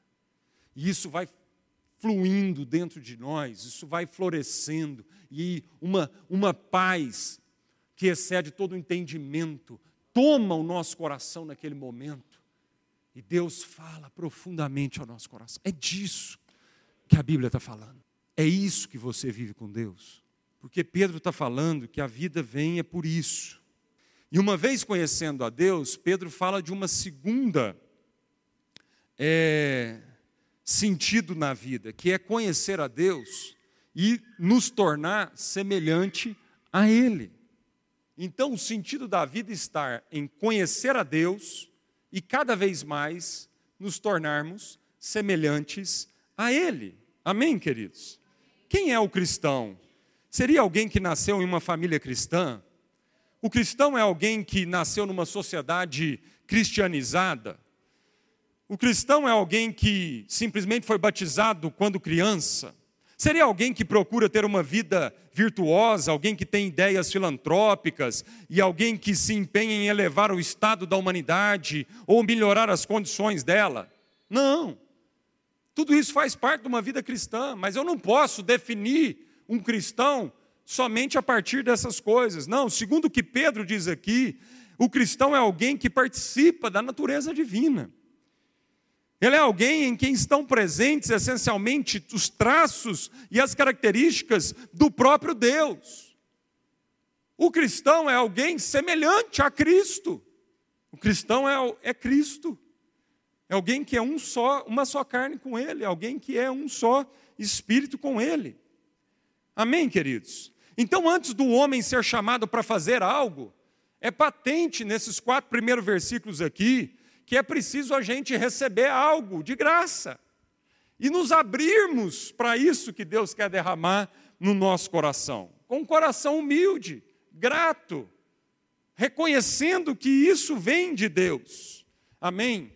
E isso vai fluindo dentro de nós, isso vai florescendo. E uma, uma paz que excede todo o entendimento toma o nosso coração naquele momento. E Deus fala profundamente ao nosso coração. É disso que a Bíblia está falando. É isso que você vive com Deus. Porque Pedro está falando que a vida vem é por isso. E uma vez conhecendo a Deus, Pedro fala de uma segunda É, sentido na vida, que é conhecer a Deus e nos tornar semelhante a Ele. Então, o sentido da vida está em conhecer a Deus e cada vez mais nos tornarmos semelhantes a Ele. Amém, queridos? Quem é o cristão? Seria alguém que nasceu em uma família cristã? O cristão é alguém que nasceu numa sociedade cristianizada? O cristão é alguém que simplesmente foi batizado quando criança? Seria alguém que procura ter uma vida virtuosa, alguém que tem ideias filantrópicas e alguém que se empenha em elevar o estado da humanidade ou melhorar as condições dela? Não. Tudo isso faz parte de uma vida cristã, mas eu não posso definir um cristão somente a partir dessas coisas. Não, segundo o que Pedro diz aqui, o cristão é alguém que participa da natureza divina. Ele é alguém em quem estão presentes, essencialmente, os traços e as características do próprio Deus. O cristão é alguém semelhante a Cristo. O cristão é, é Cristo. É alguém que é um só, uma só carne com Ele. É alguém que é um só espírito com Ele. Amém, queridos? Então, antes do homem ser chamado para fazer algo, é patente nesses quatro primeiros versículos aqui, que é preciso a gente receber algo de graça e nos abrirmos para isso que Deus quer derramar no nosso coração, com um coração humilde, grato, reconhecendo que isso vem de Deus. Amém?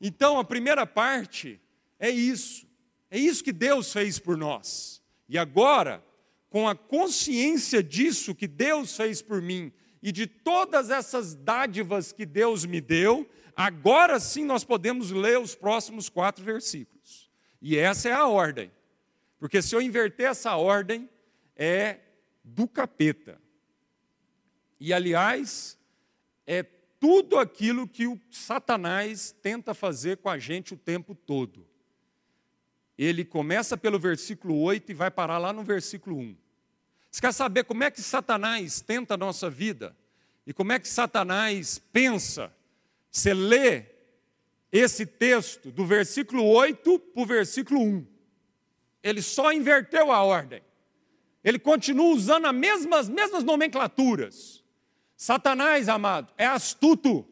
Então, a primeira parte é isso, é isso que Deus fez por nós. E agora, com a consciência disso que Deus fez por mim, e de todas essas dádivas que Deus me deu, agora sim nós podemos ler os próximos quatro versículos. E essa é a ordem. Porque se eu inverter essa ordem, é do capeta. E, aliás, é tudo aquilo que o Satanás tenta fazer com a gente o tempo todo. Ele começa pelo versículo oito e vai parar lá no versículo um. Você quer saber como é que Satanás tenta a nossa vida? E como é que Satanás pensa? Você lê esse texto do versículo oito para o versículo um. Ele só inverteu a ordem. Ele continua usando as mesmas, as mesmas nomenclaturas. Satanás, amado, é astuto.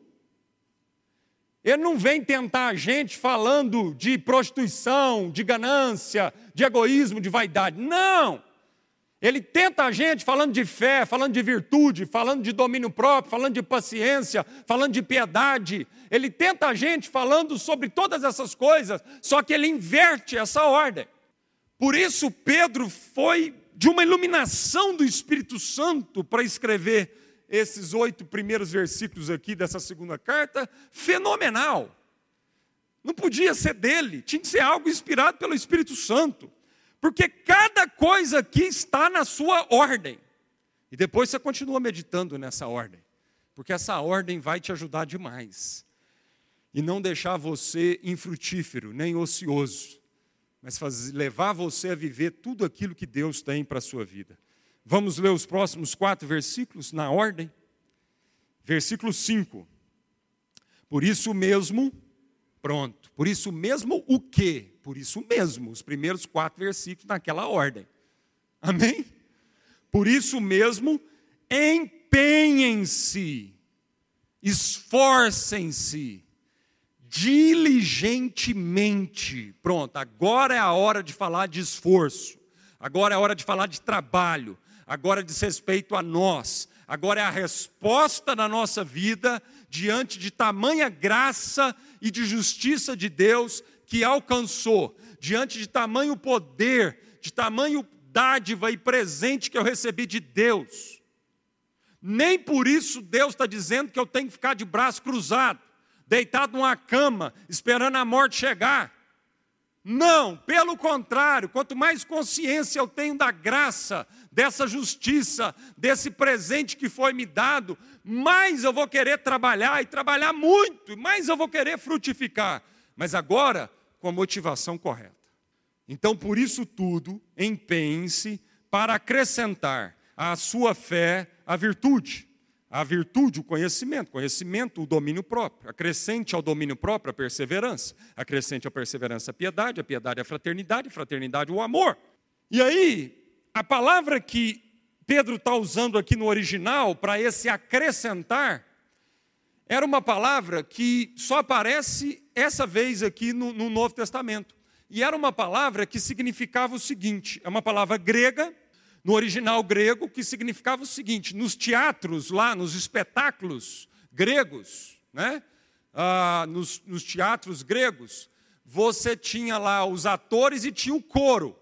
Ele não vem tentar a gente falando de prostituição, de ganância, de egoísmo, de vaidade. Não! Ele tenta a gente falando de fé, falando de virtude, falando de domínio próprio, falando de paciência, falando de piedade. Ele tenta a gente falando sobre todas essas coisas, só que ele inverte essa ordem. Por isso, Pedro foi de uma iluminação do Espírito Santo para escrever esses oito primeiros versículos aqui dessa segunda carta, fenomenal. Não podia ser dele, tinha que ser algo inspirado pelo Espírito Santo. Porque cada coisa aqui está na sua ordem. E depois você continua meditando nessa ordem. Porque essa ordem vai te ajudar demais. E não deixar você infrutífero, nem ocioso. Mas fazer, levar você a viver tudo aquilo que Deus tem para a sua vida. Vamos ler os próximos quatro versículos na ordem? Versículo cinco. Por isso mesmo... Pronto, por isso mesmo o quê? Por isso mesmo, os primeiros quatro versículos naquela ordem. Amém? Por isso mesmo, empenhem-se, esforcem-se, diligentemente. Pronto, agora é a hora de falar de esforço, agora é a hora de falar de trabalho, agora diz respeito a nós. Agora é a resposta na nossa vida diante de tamanha graça e de justiça de Deus que alcançou, diante de tamanho poder, de tamanho dádiva e presente que eu recebi de Deus. Nem por isso Deus está dizendo que eu tenho que ficar de braço cruzado, deitado numa cama, esperando a morte chegar. Não, pelo contrário, quanto mais consciência eu tenho da graça, dessa justiça, desse presente que foi me dado, mais eu vou querer trabalhar e trabalhar muito, e mais eu vou querer frutificar, mas agora com a motivação correta. Então, por isso tudo, empenhem-se para acrescentar à sua fé a virtude. A virtude, o conhecimento, conhecimento, o domínio próprio. Acrescente ao domínio próprio a perseverança. Acrescente à perseverança a piedade, a piedade a fraternidade, a fraternidade o amor. E aí, a palavra que Pedro está usando aqui no original, para esse acrescentar, era uma palavra que só aparece essa vez aqui no, no Novo Testamento. E era uma palavra que significava o seguinte, é uma palavra grega, no original grego, que significava o seguinte, nos teatros lá, nos espetáculos gregos, né? ah, nos, nos teatros gregos, você tinha lá os atores e tinha o coro.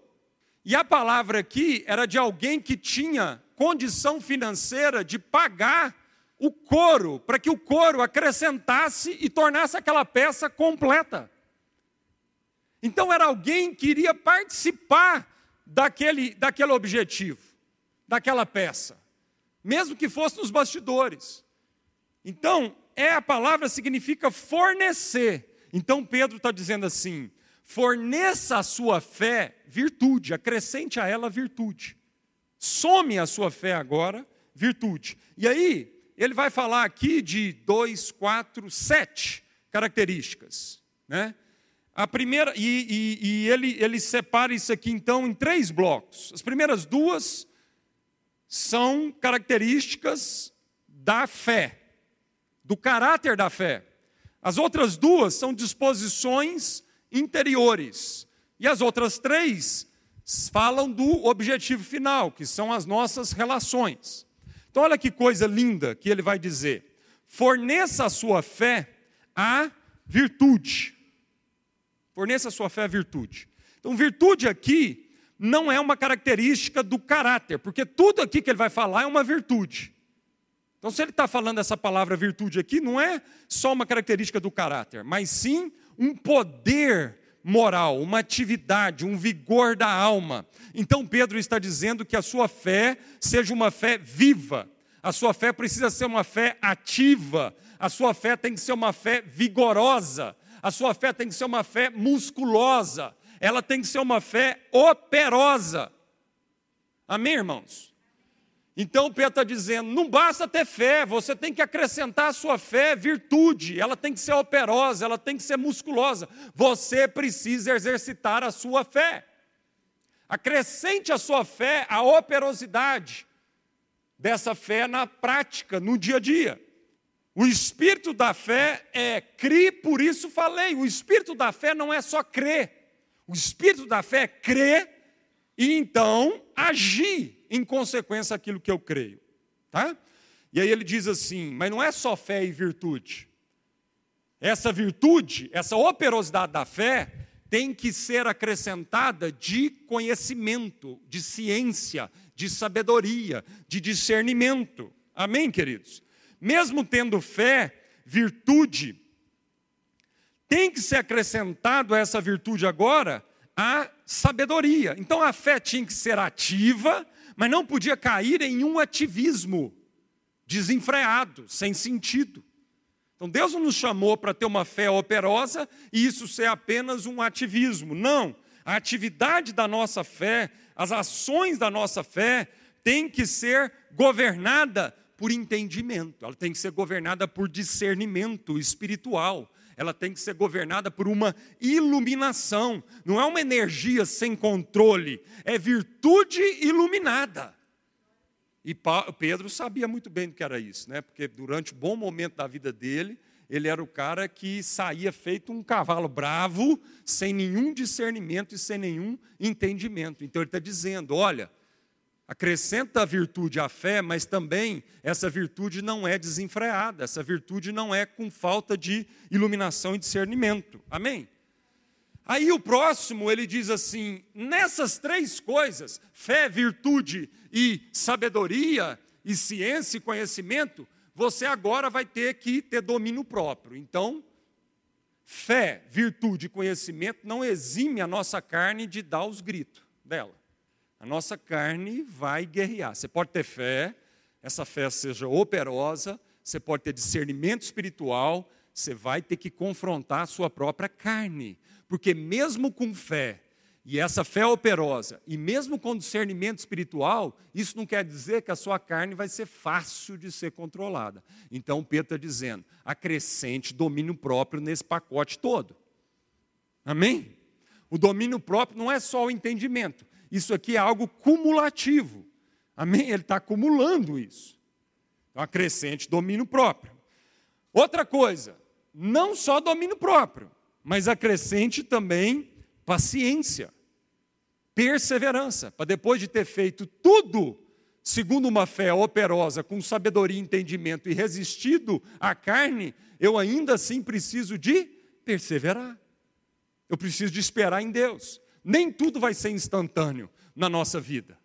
E a palavra aqui era de alguém que tinha condição financeira de pagar o coro, para que o coro acrescentasse e tornasse aquela peça completa. Então era alguém que iria participar daquele, daquele objetivo, daquela peça, mesmo que fosse nos bastidores. Então, é, a palavra significa fornecer. Então Pedro está dizendo assim, forneça a sua fé virtude, acrescente a ela virtude. Some a sua fé agora, virtude. E aí, ele vai falar aqui de dois, quatro, sete características, né? A primeira, e, e, e ele, ele separa isso aqui, então, em três blocos. As primeiras duas são características da fé, do caráter da fé. As outras duas são disposições interiores. E as outras três falam do objetivo final, que são as nossas relações. Então, olha que coisa linda que ele vai dizer. Forneça a sua fé a virtude. Forneça a sua fé a virtude. Então, virtude aqui não é uma característica do caráter, porque tudo aqui que ele vai falar é uma virtude. Então, se ele está falando essa palavra virtude aqui, não é só uma característica do caráter, mas sim um poder moral, uma atividade, um vigor da alma. Então, Pedro está dizendo que a sua fé seja uma fé viva. A sua fé precisa ser uma fé ativa. A sua fé tem que ser uma fé vigorosa. A sua fé tem que ser uma fé musculosa. Ela tem que ser uma fé operosa. Amém, irmãos? Então, o Pedro está dizendo, não basta ter fé, você tem que acrescentar à sua fé virtude. Ela tem que ser operosa, ela tem que ser musculosa. Você precisa exercitar a sua fé. Acrescente à sua fé a operosidade dessa fé na prática, no dia a dia. O espírito da fé é crer, por isso falei. O espírito da fé não é só crer. O espírito da fé é crer e, então, agir em consequência daquilo que eu creio. Tá? E aí ele diz assim, mas não é só fé e virtude. Essa virtude, essa operosidade da fé, tem que ser acrescentada de conhecimento, de ciência, de sabedoria, de discernimento. Amém, queridos? Mesmo tendo fé, virtude, tem que ser acrescentado a essa virtude agora a sabedoria. Então, a fé tinha que ser ativa, mas não podia cair em um ativismo desenfreado, sem sentido. Então, Deus não nos chamou para ter uma fé operosa e isso ser apenas um ativismo. Não, a atividade da nossa fé, as ações da nossa fé, tem que ser governada por entendimento, ela tem que ser governada por discernimento espiritual, ela tem que ser governada por uma iluminação, não é uma energia sem controle, é virtude iluminada. E Pedro sabia muito bem do que era isso, né? Porque durante um bom momento da vida dele, ele era o cara que saía feito um cavalo bravo, sem nenhum discernimento e sem nenhum entendimento. Então ele está dizendo, olha, acrescenta a virtude à fé, mas também essa virtude não é desenfreada, essa virtude não é com falta de iluminação e discernimento. Amém? Aí o próximo, ele diz assim, nessas três coisas, fé, virtude e sabedoria, e ciência e conhecimento, você agora vai ter que ter domínio próprio. Então, fé, virtude e conhecimento não exime a nossa carne de dar os gritos dela. A nossa carne vai guerrear. Você pode ter fé, essa fé seja operosa, você pode ter discernimento espiritual, você vai ter que confrontar a sua própria carne. Porque mesmo com fé, e essa fé operosa, e mesmo com discernimento espiritual, isso não quer dizer que a sua carne vai ser fácil de ser controlada. Então, Pedro está dizendo, acrescente domínio próprio nesse pacote todo. Amém? O domínio próprio não é só o entendimento. Isso aqui é algo cumulativo. Amém? Ele está acumulando isso. Então, a crescente domínio próprio. Outra coisa, não só domínio próprio, mas a crescente também paciência, perseverança, para depois de ter feito tudo segundo uma fé operosa, com sabedoria e entendimento, e resistido à carne, eu ainda assim preciso de perseverar. Eu preciso de esperar em Deus. Nem tudo vai ser instantâneo na nossa vida.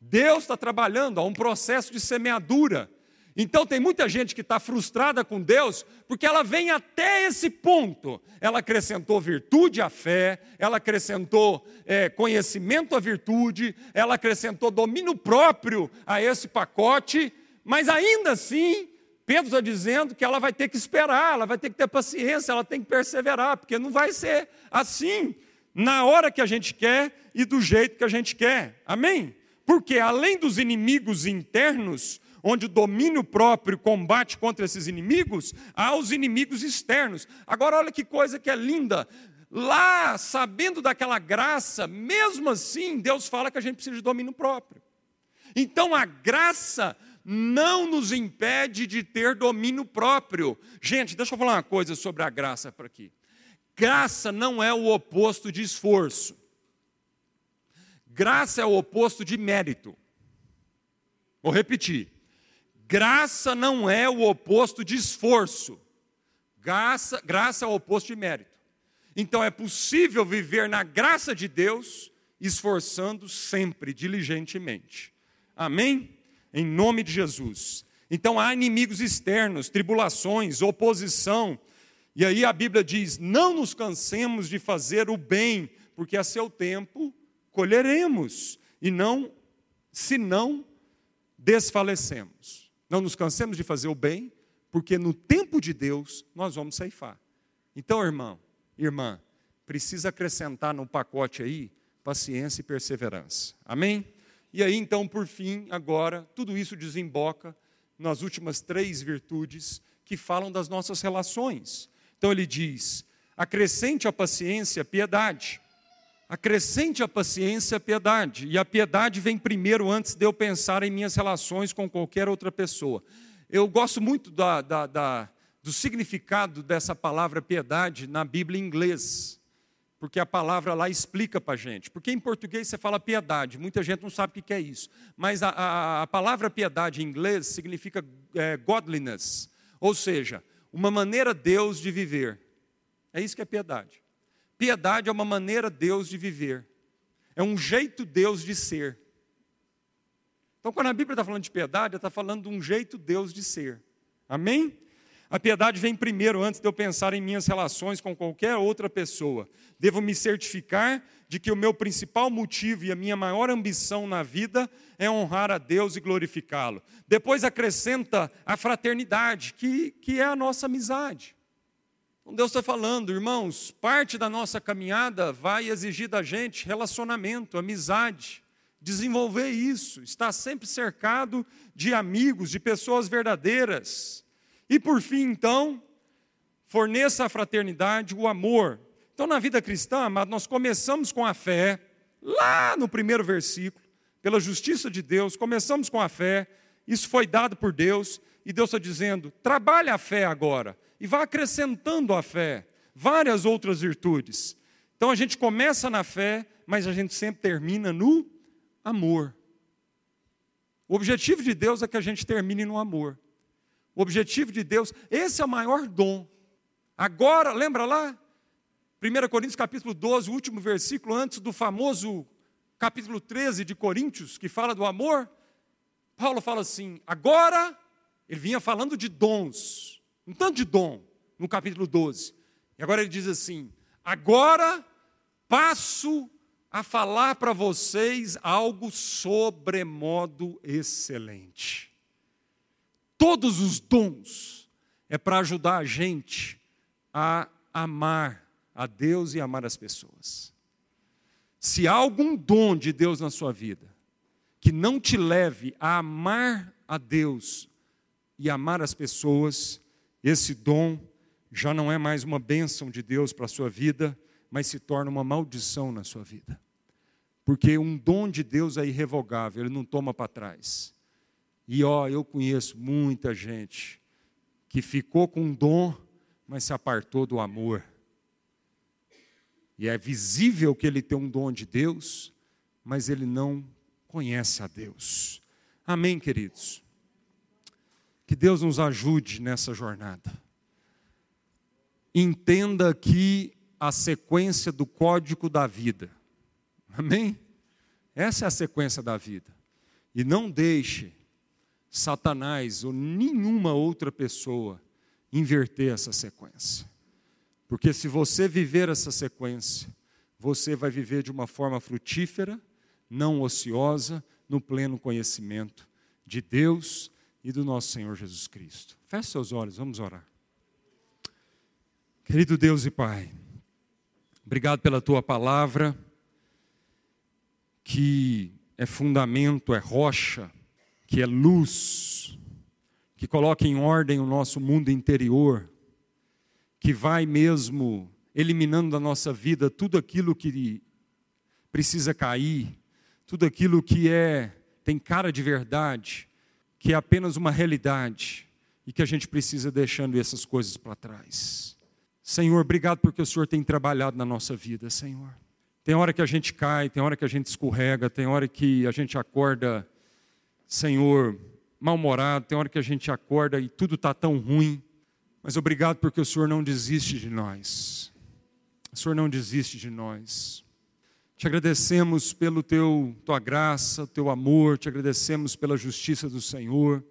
Deus está trabalhando, há um processo de semeadura. Então tem muita gente que está frustrada com Deus, porque ela vem até esse ponto. Ela acrescentou virtude à fé, ela acrescentou é, conhecimento à virtude, ela acrescentou domínio próprio a esse pacote, mas ainda assim, Pedro está dizendo que ela vai ter que esperar, ela vai ter que ter paciência, ela tem que perseverar, porque não vai ser assim, na hora que a gente quer e do jeito que a gente quer. Amém? Porque além dos inimigos internos, onde o domínio próprio combate contra esses inimigos, há os inimigos externos. Agora, olha que coisa que é linda. Lá, sabendo daquela graça, mesmo assim, Deus fala que a gente precisa de domínio próprio. Então, a graça não nos impede de ter domínio próprio. Gente, deixa eu falar uma coisa sobre a graça por aqui. Graça não é o oposto de esforço. Graça é o oposto de mérito. Vou repetir. Graça não é o oposto de esforço. Graça, graça é o oposto de mérito. Então é possível viver na graça de Deus, esforçando sempre, diligentemente. Amém? Em nome de Jesus. Então há inimigos externos, tribulações, oposição. E aí a Bíblia diz, não nos cansemos de fazer o bem, porque a seu tempo colheremos, e não, se não, desfalecemos. Não nos cansemos de fazer o bem, porque no tempo de Deus nós vamos ceifar. Então, irmão, irmã, precisa acrescentar no pacote aí paciência e perseverança. Amém? E aí, então, por fim, agora, tudo isso desemboca nas últimas três virtudes que falam das nossas relações. Então, ele diz, acrescente a paciência, piedade. Acrescente a paciência a piedade, e a piedade vem primeiro antes de eu pensar em minhas relações com qualquer outra pessoa. Eu gosto muito da, da, da, do significado dessa palavra piedade na Bíblia em inglês, porque a palavra lá explica para a gente. Porque em português você fala piedade, muita gente não sabe o que é isso. Mas a, a, a palavra piedade em inglês significa é, godliness, ou seja, uma maneira Deus de viver. É isso que é piedade. Piedade é uma maneira Deus de viver. É um jeito Deus de ser. Então, quando a Bíblia está falando de piedade, ela está falando de um jeito Deus de ser. Amém? A piedade vem primeiro, antes de eu pensar em minhas relações com qualquer outra pessoa. Devo me certificar de que o meu principal motivo e a minha maior ambição na vida é honrar a Deus e glorificá-lo. Depois acrescenta a fraternidade, que, que é a nossa amizade. Deus está falando, irmãos, parte da nossa caminhada vai exigir da gente relacionamento, amizade, desenvolver isso, estar sempre cercado de amigos, de pessoas verdadeiras. E por fim, então, forneça à fraternidade o amor. Então, na vida cristã, amado, nós começamos com a fé, lá no primeiro versículo, pela justiça de Deus, começamos com a fé, isso foi dado por Deus, e Deus está dizendo, trabalha a fé agora. E vai acrescentando à fé várias outras virtudes. Então, a gente começa na fé, mas a gente sempre termina no amor. O objetivo de Deus é que a gente termine no amor. O objetivo de Deus, esse é o maior dom. Agora, lembra lá? primeira Coríntios, capítulo doze, o último versículo, antes do famoso capítulo treze de Coríntios, que fala do amor. Paulo fala assim, agora, ele vinha falando de dons. Um tanto de dom, no capítulo doze. E agora ele diz assim, agora passo a falar para vocês algo sobremodo excelente. Todos os dons é para ajudar a gente a amar a Deus e amar as pessoas. Se há algum dom de Deus na sua vida que não te leve a amar a Deus e amar as pessoas, esse dom já não é mais uma bênção de Deus para a sua vida, mas se torna uma maldição na sua vida. Porque um dom de Deus é irrevogável, ele não toma para trás. E ó, eu conheço muita gente que ficou com um dom, mas se apartou do amor. E é visível que ele tem um dom de Deus, mas ele não conhece a Deus. Amém, queridos? Que Deus nos ajude nessa jornada. Entenda aqui a sequência do código da vida. Amém? Essa é a sequência da vida. E não deixe Satanás ou nenhuma outra pessoa inverter essa sequência. Porque se você viver essa sequência, você vai viver de uma forma frutífera, não ociosa, no pleno conhecimento de Deus e do nosso Senhor Jesus Cristo. Feche seus olhos, vamos orar. Querido Deus e Pai, obrigado pela Tua palavra, que é fundamento, é rocha, que é luz, que coloca em ordem o nosso mundo interior, que vai mesmo eliminando da nossa vida tudo aquilo que precisa cair, tudo aquilo que é, tem cara de verdade, que é apenas uma realidade e que a gente precisa deixando essas coisas para trás. Senhor, obrigado porque o Senhor tem trabalhado na nossa vida, Senhor. Tem hora que a gente cai, tem hora que a gente escorrega, tem hora que a gente acorda, Senhor, mal-humorado, tem hora que a gente acorda e tudo está tão ruim. Mas obrigado porque o Senhor não desiste de nós. O Senhor não desiste de nós. Te agradecemos pela Tua graça, Teu amor, te agradecemos pela justiça do Senhor.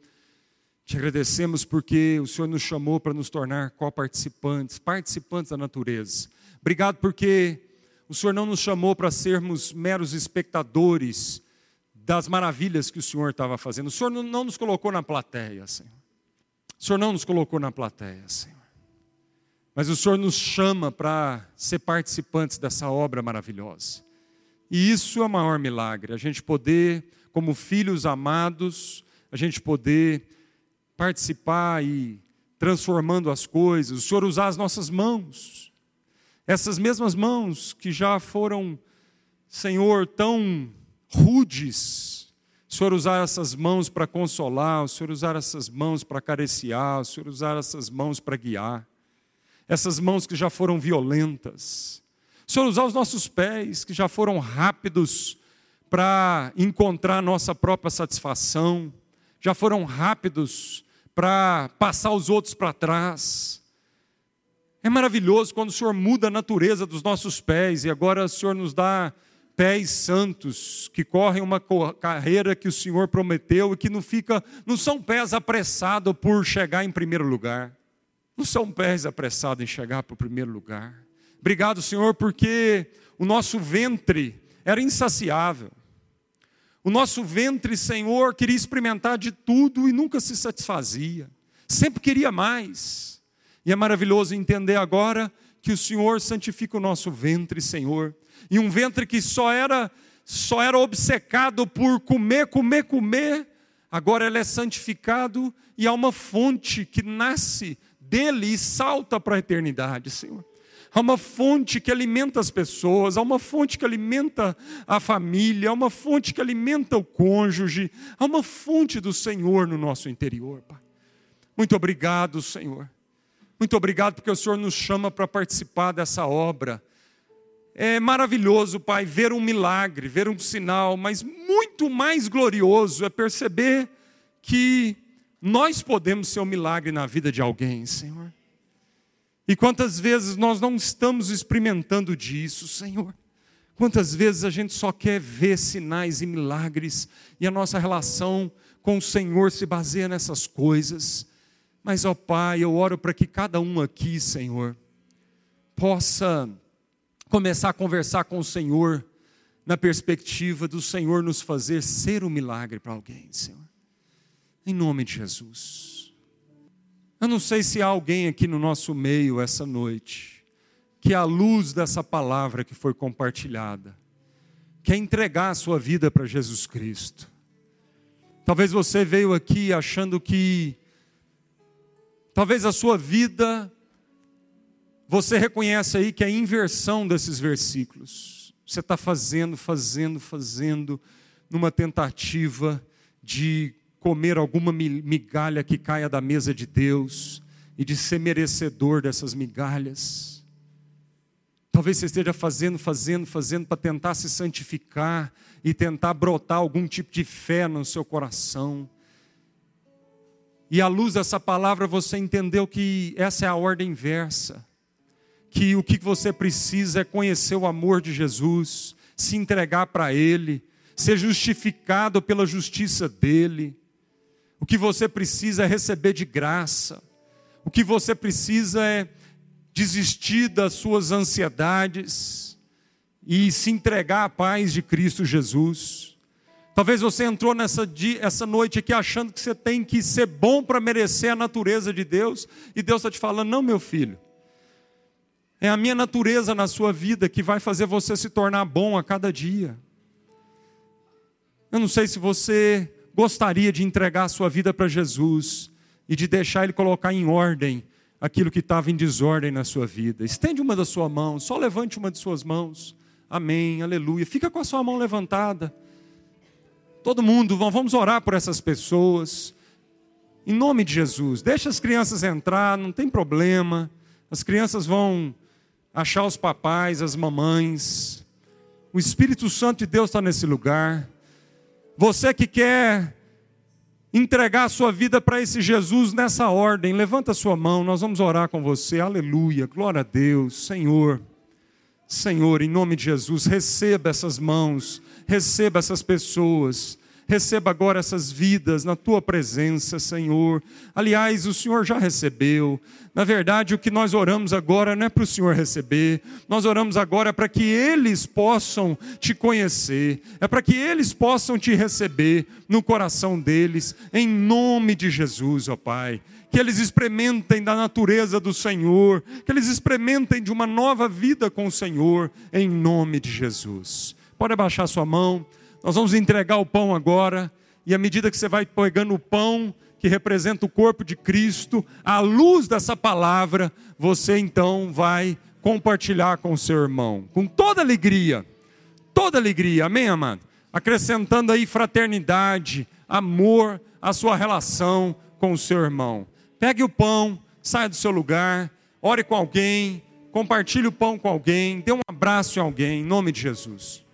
Te agradecemos porque o Senhor nos chamou para nos tornar coparticipantes, participantes da natureza. Obrigado porque o Senhor não nos chamou para sermos meros espectadores das maravilhas que o Senhor estava fazendo. O Senhor não nos colocou na plateia, Senhor. O Senhor não nos colocou na plateia, Senhor. Mas o Senhor nos chama para ser participantes dessa obra maravilhosa. E isso é o maior milagre. A gente poder, como filhos amados, a gente poder participar e transformando as coisas. O Senhor usar as nossas mãos. Essas mesmas mãos que já foram, Senhor, tão rudes. O Senhor usar essas mãos para consolar, o Senhor usar essas mãos para acariciar, o Senhor usar essas mãos para guiar, essas mãos que já foram violentas. O Senhor usar os nossos pés, que já foram rápidos para encontrar nossa própria satisfação, já foram rápidos para passar os outros para trás. É maravilhoso quando o Senhor muda a natureza dos nossos pés e agora o Senhor nos dá pés santos, que correm uma carreira que o Senhor prometeu e que não fica, não são pés apressados por chegar em primeiro lugar. Não são pés apressados em chegar para o primeiro lugar. Obrigado, Senhor, porque o nosso ventre era insaciável. O nosso ventre, Senhor, queria experimentar de tudo e nunca se satisfazia. Sempre queria mais. E é maravilhoso entender agora que o Senhor santifica o nosso ventre, Senhor. E um ventre que só era, só era obcecado por comer, comer, comer, agora ele é santificado e há uma fonte que nasce dele e salta para a eternidade, Senhor. Há uma fonte que alimenta as pessoas, há uma fonte que alimenta a família, há uma fonte que alimenta o cônjuge, há uma fonte do Senhor no nosso interior, Pai. Muito obrigado, Senhor. Muito obrigado porque o Senhor nos chama para participar dessa obra. É maravilhoso, Pai, ver um milagre, ver um sinal, mas muito mais glorioso é perceber que nós podemos ser um milagre na vida de alguém, Senhor. E quantas vezes nós não estamos experimentando disso, Senhor. Quantas vezes a gente só quer ver sinais e milagres e a nossa relação com o Senhor se baseia nessas coisas. Mas, ó Pai, eu oro para que cada um aqui, Senhor, possa começar a conversar com o Senhor na perspectiva do Senhor nos fazer ser um milagre para alguém, Senhor. Em nome de Jesus. Eu não sei se há alguém aqui no nosso meio essa noite que à luz dessa palavra que foi compartilhada quer entregar a sua vida para Jesus Cristo. Talvez você veio aqui achando que talvez a sua vida, você reconhece aí que é a inversão desses versículos. Você está fazendo, fazendo, fazendo, numa tentativa de comer alguma migalha que caia da mesa de Deus e de ser merecedor dessas migalhas. Talvez você esteja fazendo, fazendo, fazendo para tentar se santificar e tentar brotar algum tipo de fé no seu coração. E à luz dessa palavra você entendeu que essa é a ordem inversa, que o que você precisa é conhecer o amor de Jesus, se entregar para Ele, ser justificado pela justiça dEle. O que você precisa é receber de graça, o que você precisa é desistir das suas ansiedades e se entregar à paz de Cristo Jesus. Talvez você entrou nessa dia, essa noite aqui achando que você tem que ser bom para merecer a natureza de Deus. E Deus está te falando, não, meu filho. É a minha natureza na sua vida que vai fazer você se tornar bom a cada dia. Eu não sei se você gostaria de entregar a sua vida para Jesus e de deixar Ele colocar em ordem aquilo que estava em desordem na sua vida. Estende uma da sua mão, só levante uma de suas mãos. Amém, aleluia. Fica com a sua mão levantada. Todo mundo, vamos orar por essas pessoas, em nome de Jesus. Deixa as crianças entrar, não tem problema, as crianças vão achar os papais, as mamães, o Espírito Santo de Deus está nesse lugar. Você que quer entregar a sua vida para esse Jesus nessa ordem, levanta a sua mão, nós vamos orar com você, aleluia, glória a Deus, Senhor. Senhor, em nome de Jesus, receba essas mãos, receba essas pessoas, receba agora essas vidas na Tua presença, Senhor. Aliás, o Senhor já recebeu. Na verdade, o que nós oramos agora não é para o Senhor receber, nós oramos agora para que eles possam Te conhecer, é para que eles possam Te receber no coração deles, em nome de Jesus, ó Pai. Que eles experimentem da natureza do Senhor, que eles experimentem de uma nova vida com o Senhor, em nome de Jesus. Pode abaixar sua mão, nós vamos entregar o pão agora, e à medida que você vai pegando o pão, que representa o corpo de Cristo, à luz dessa palavra, você então vai compartilhar com o seu irmão, com toda alegria, toda alegria, amém, amado? Acrescentando aí fraternidade, amor, à sua relação com o seu irmão. Pegue o pão, saia do seu lugar, ore com alguém, compartilhe o pão com alguém, dê um abraço a alguém, em nome de Jesus.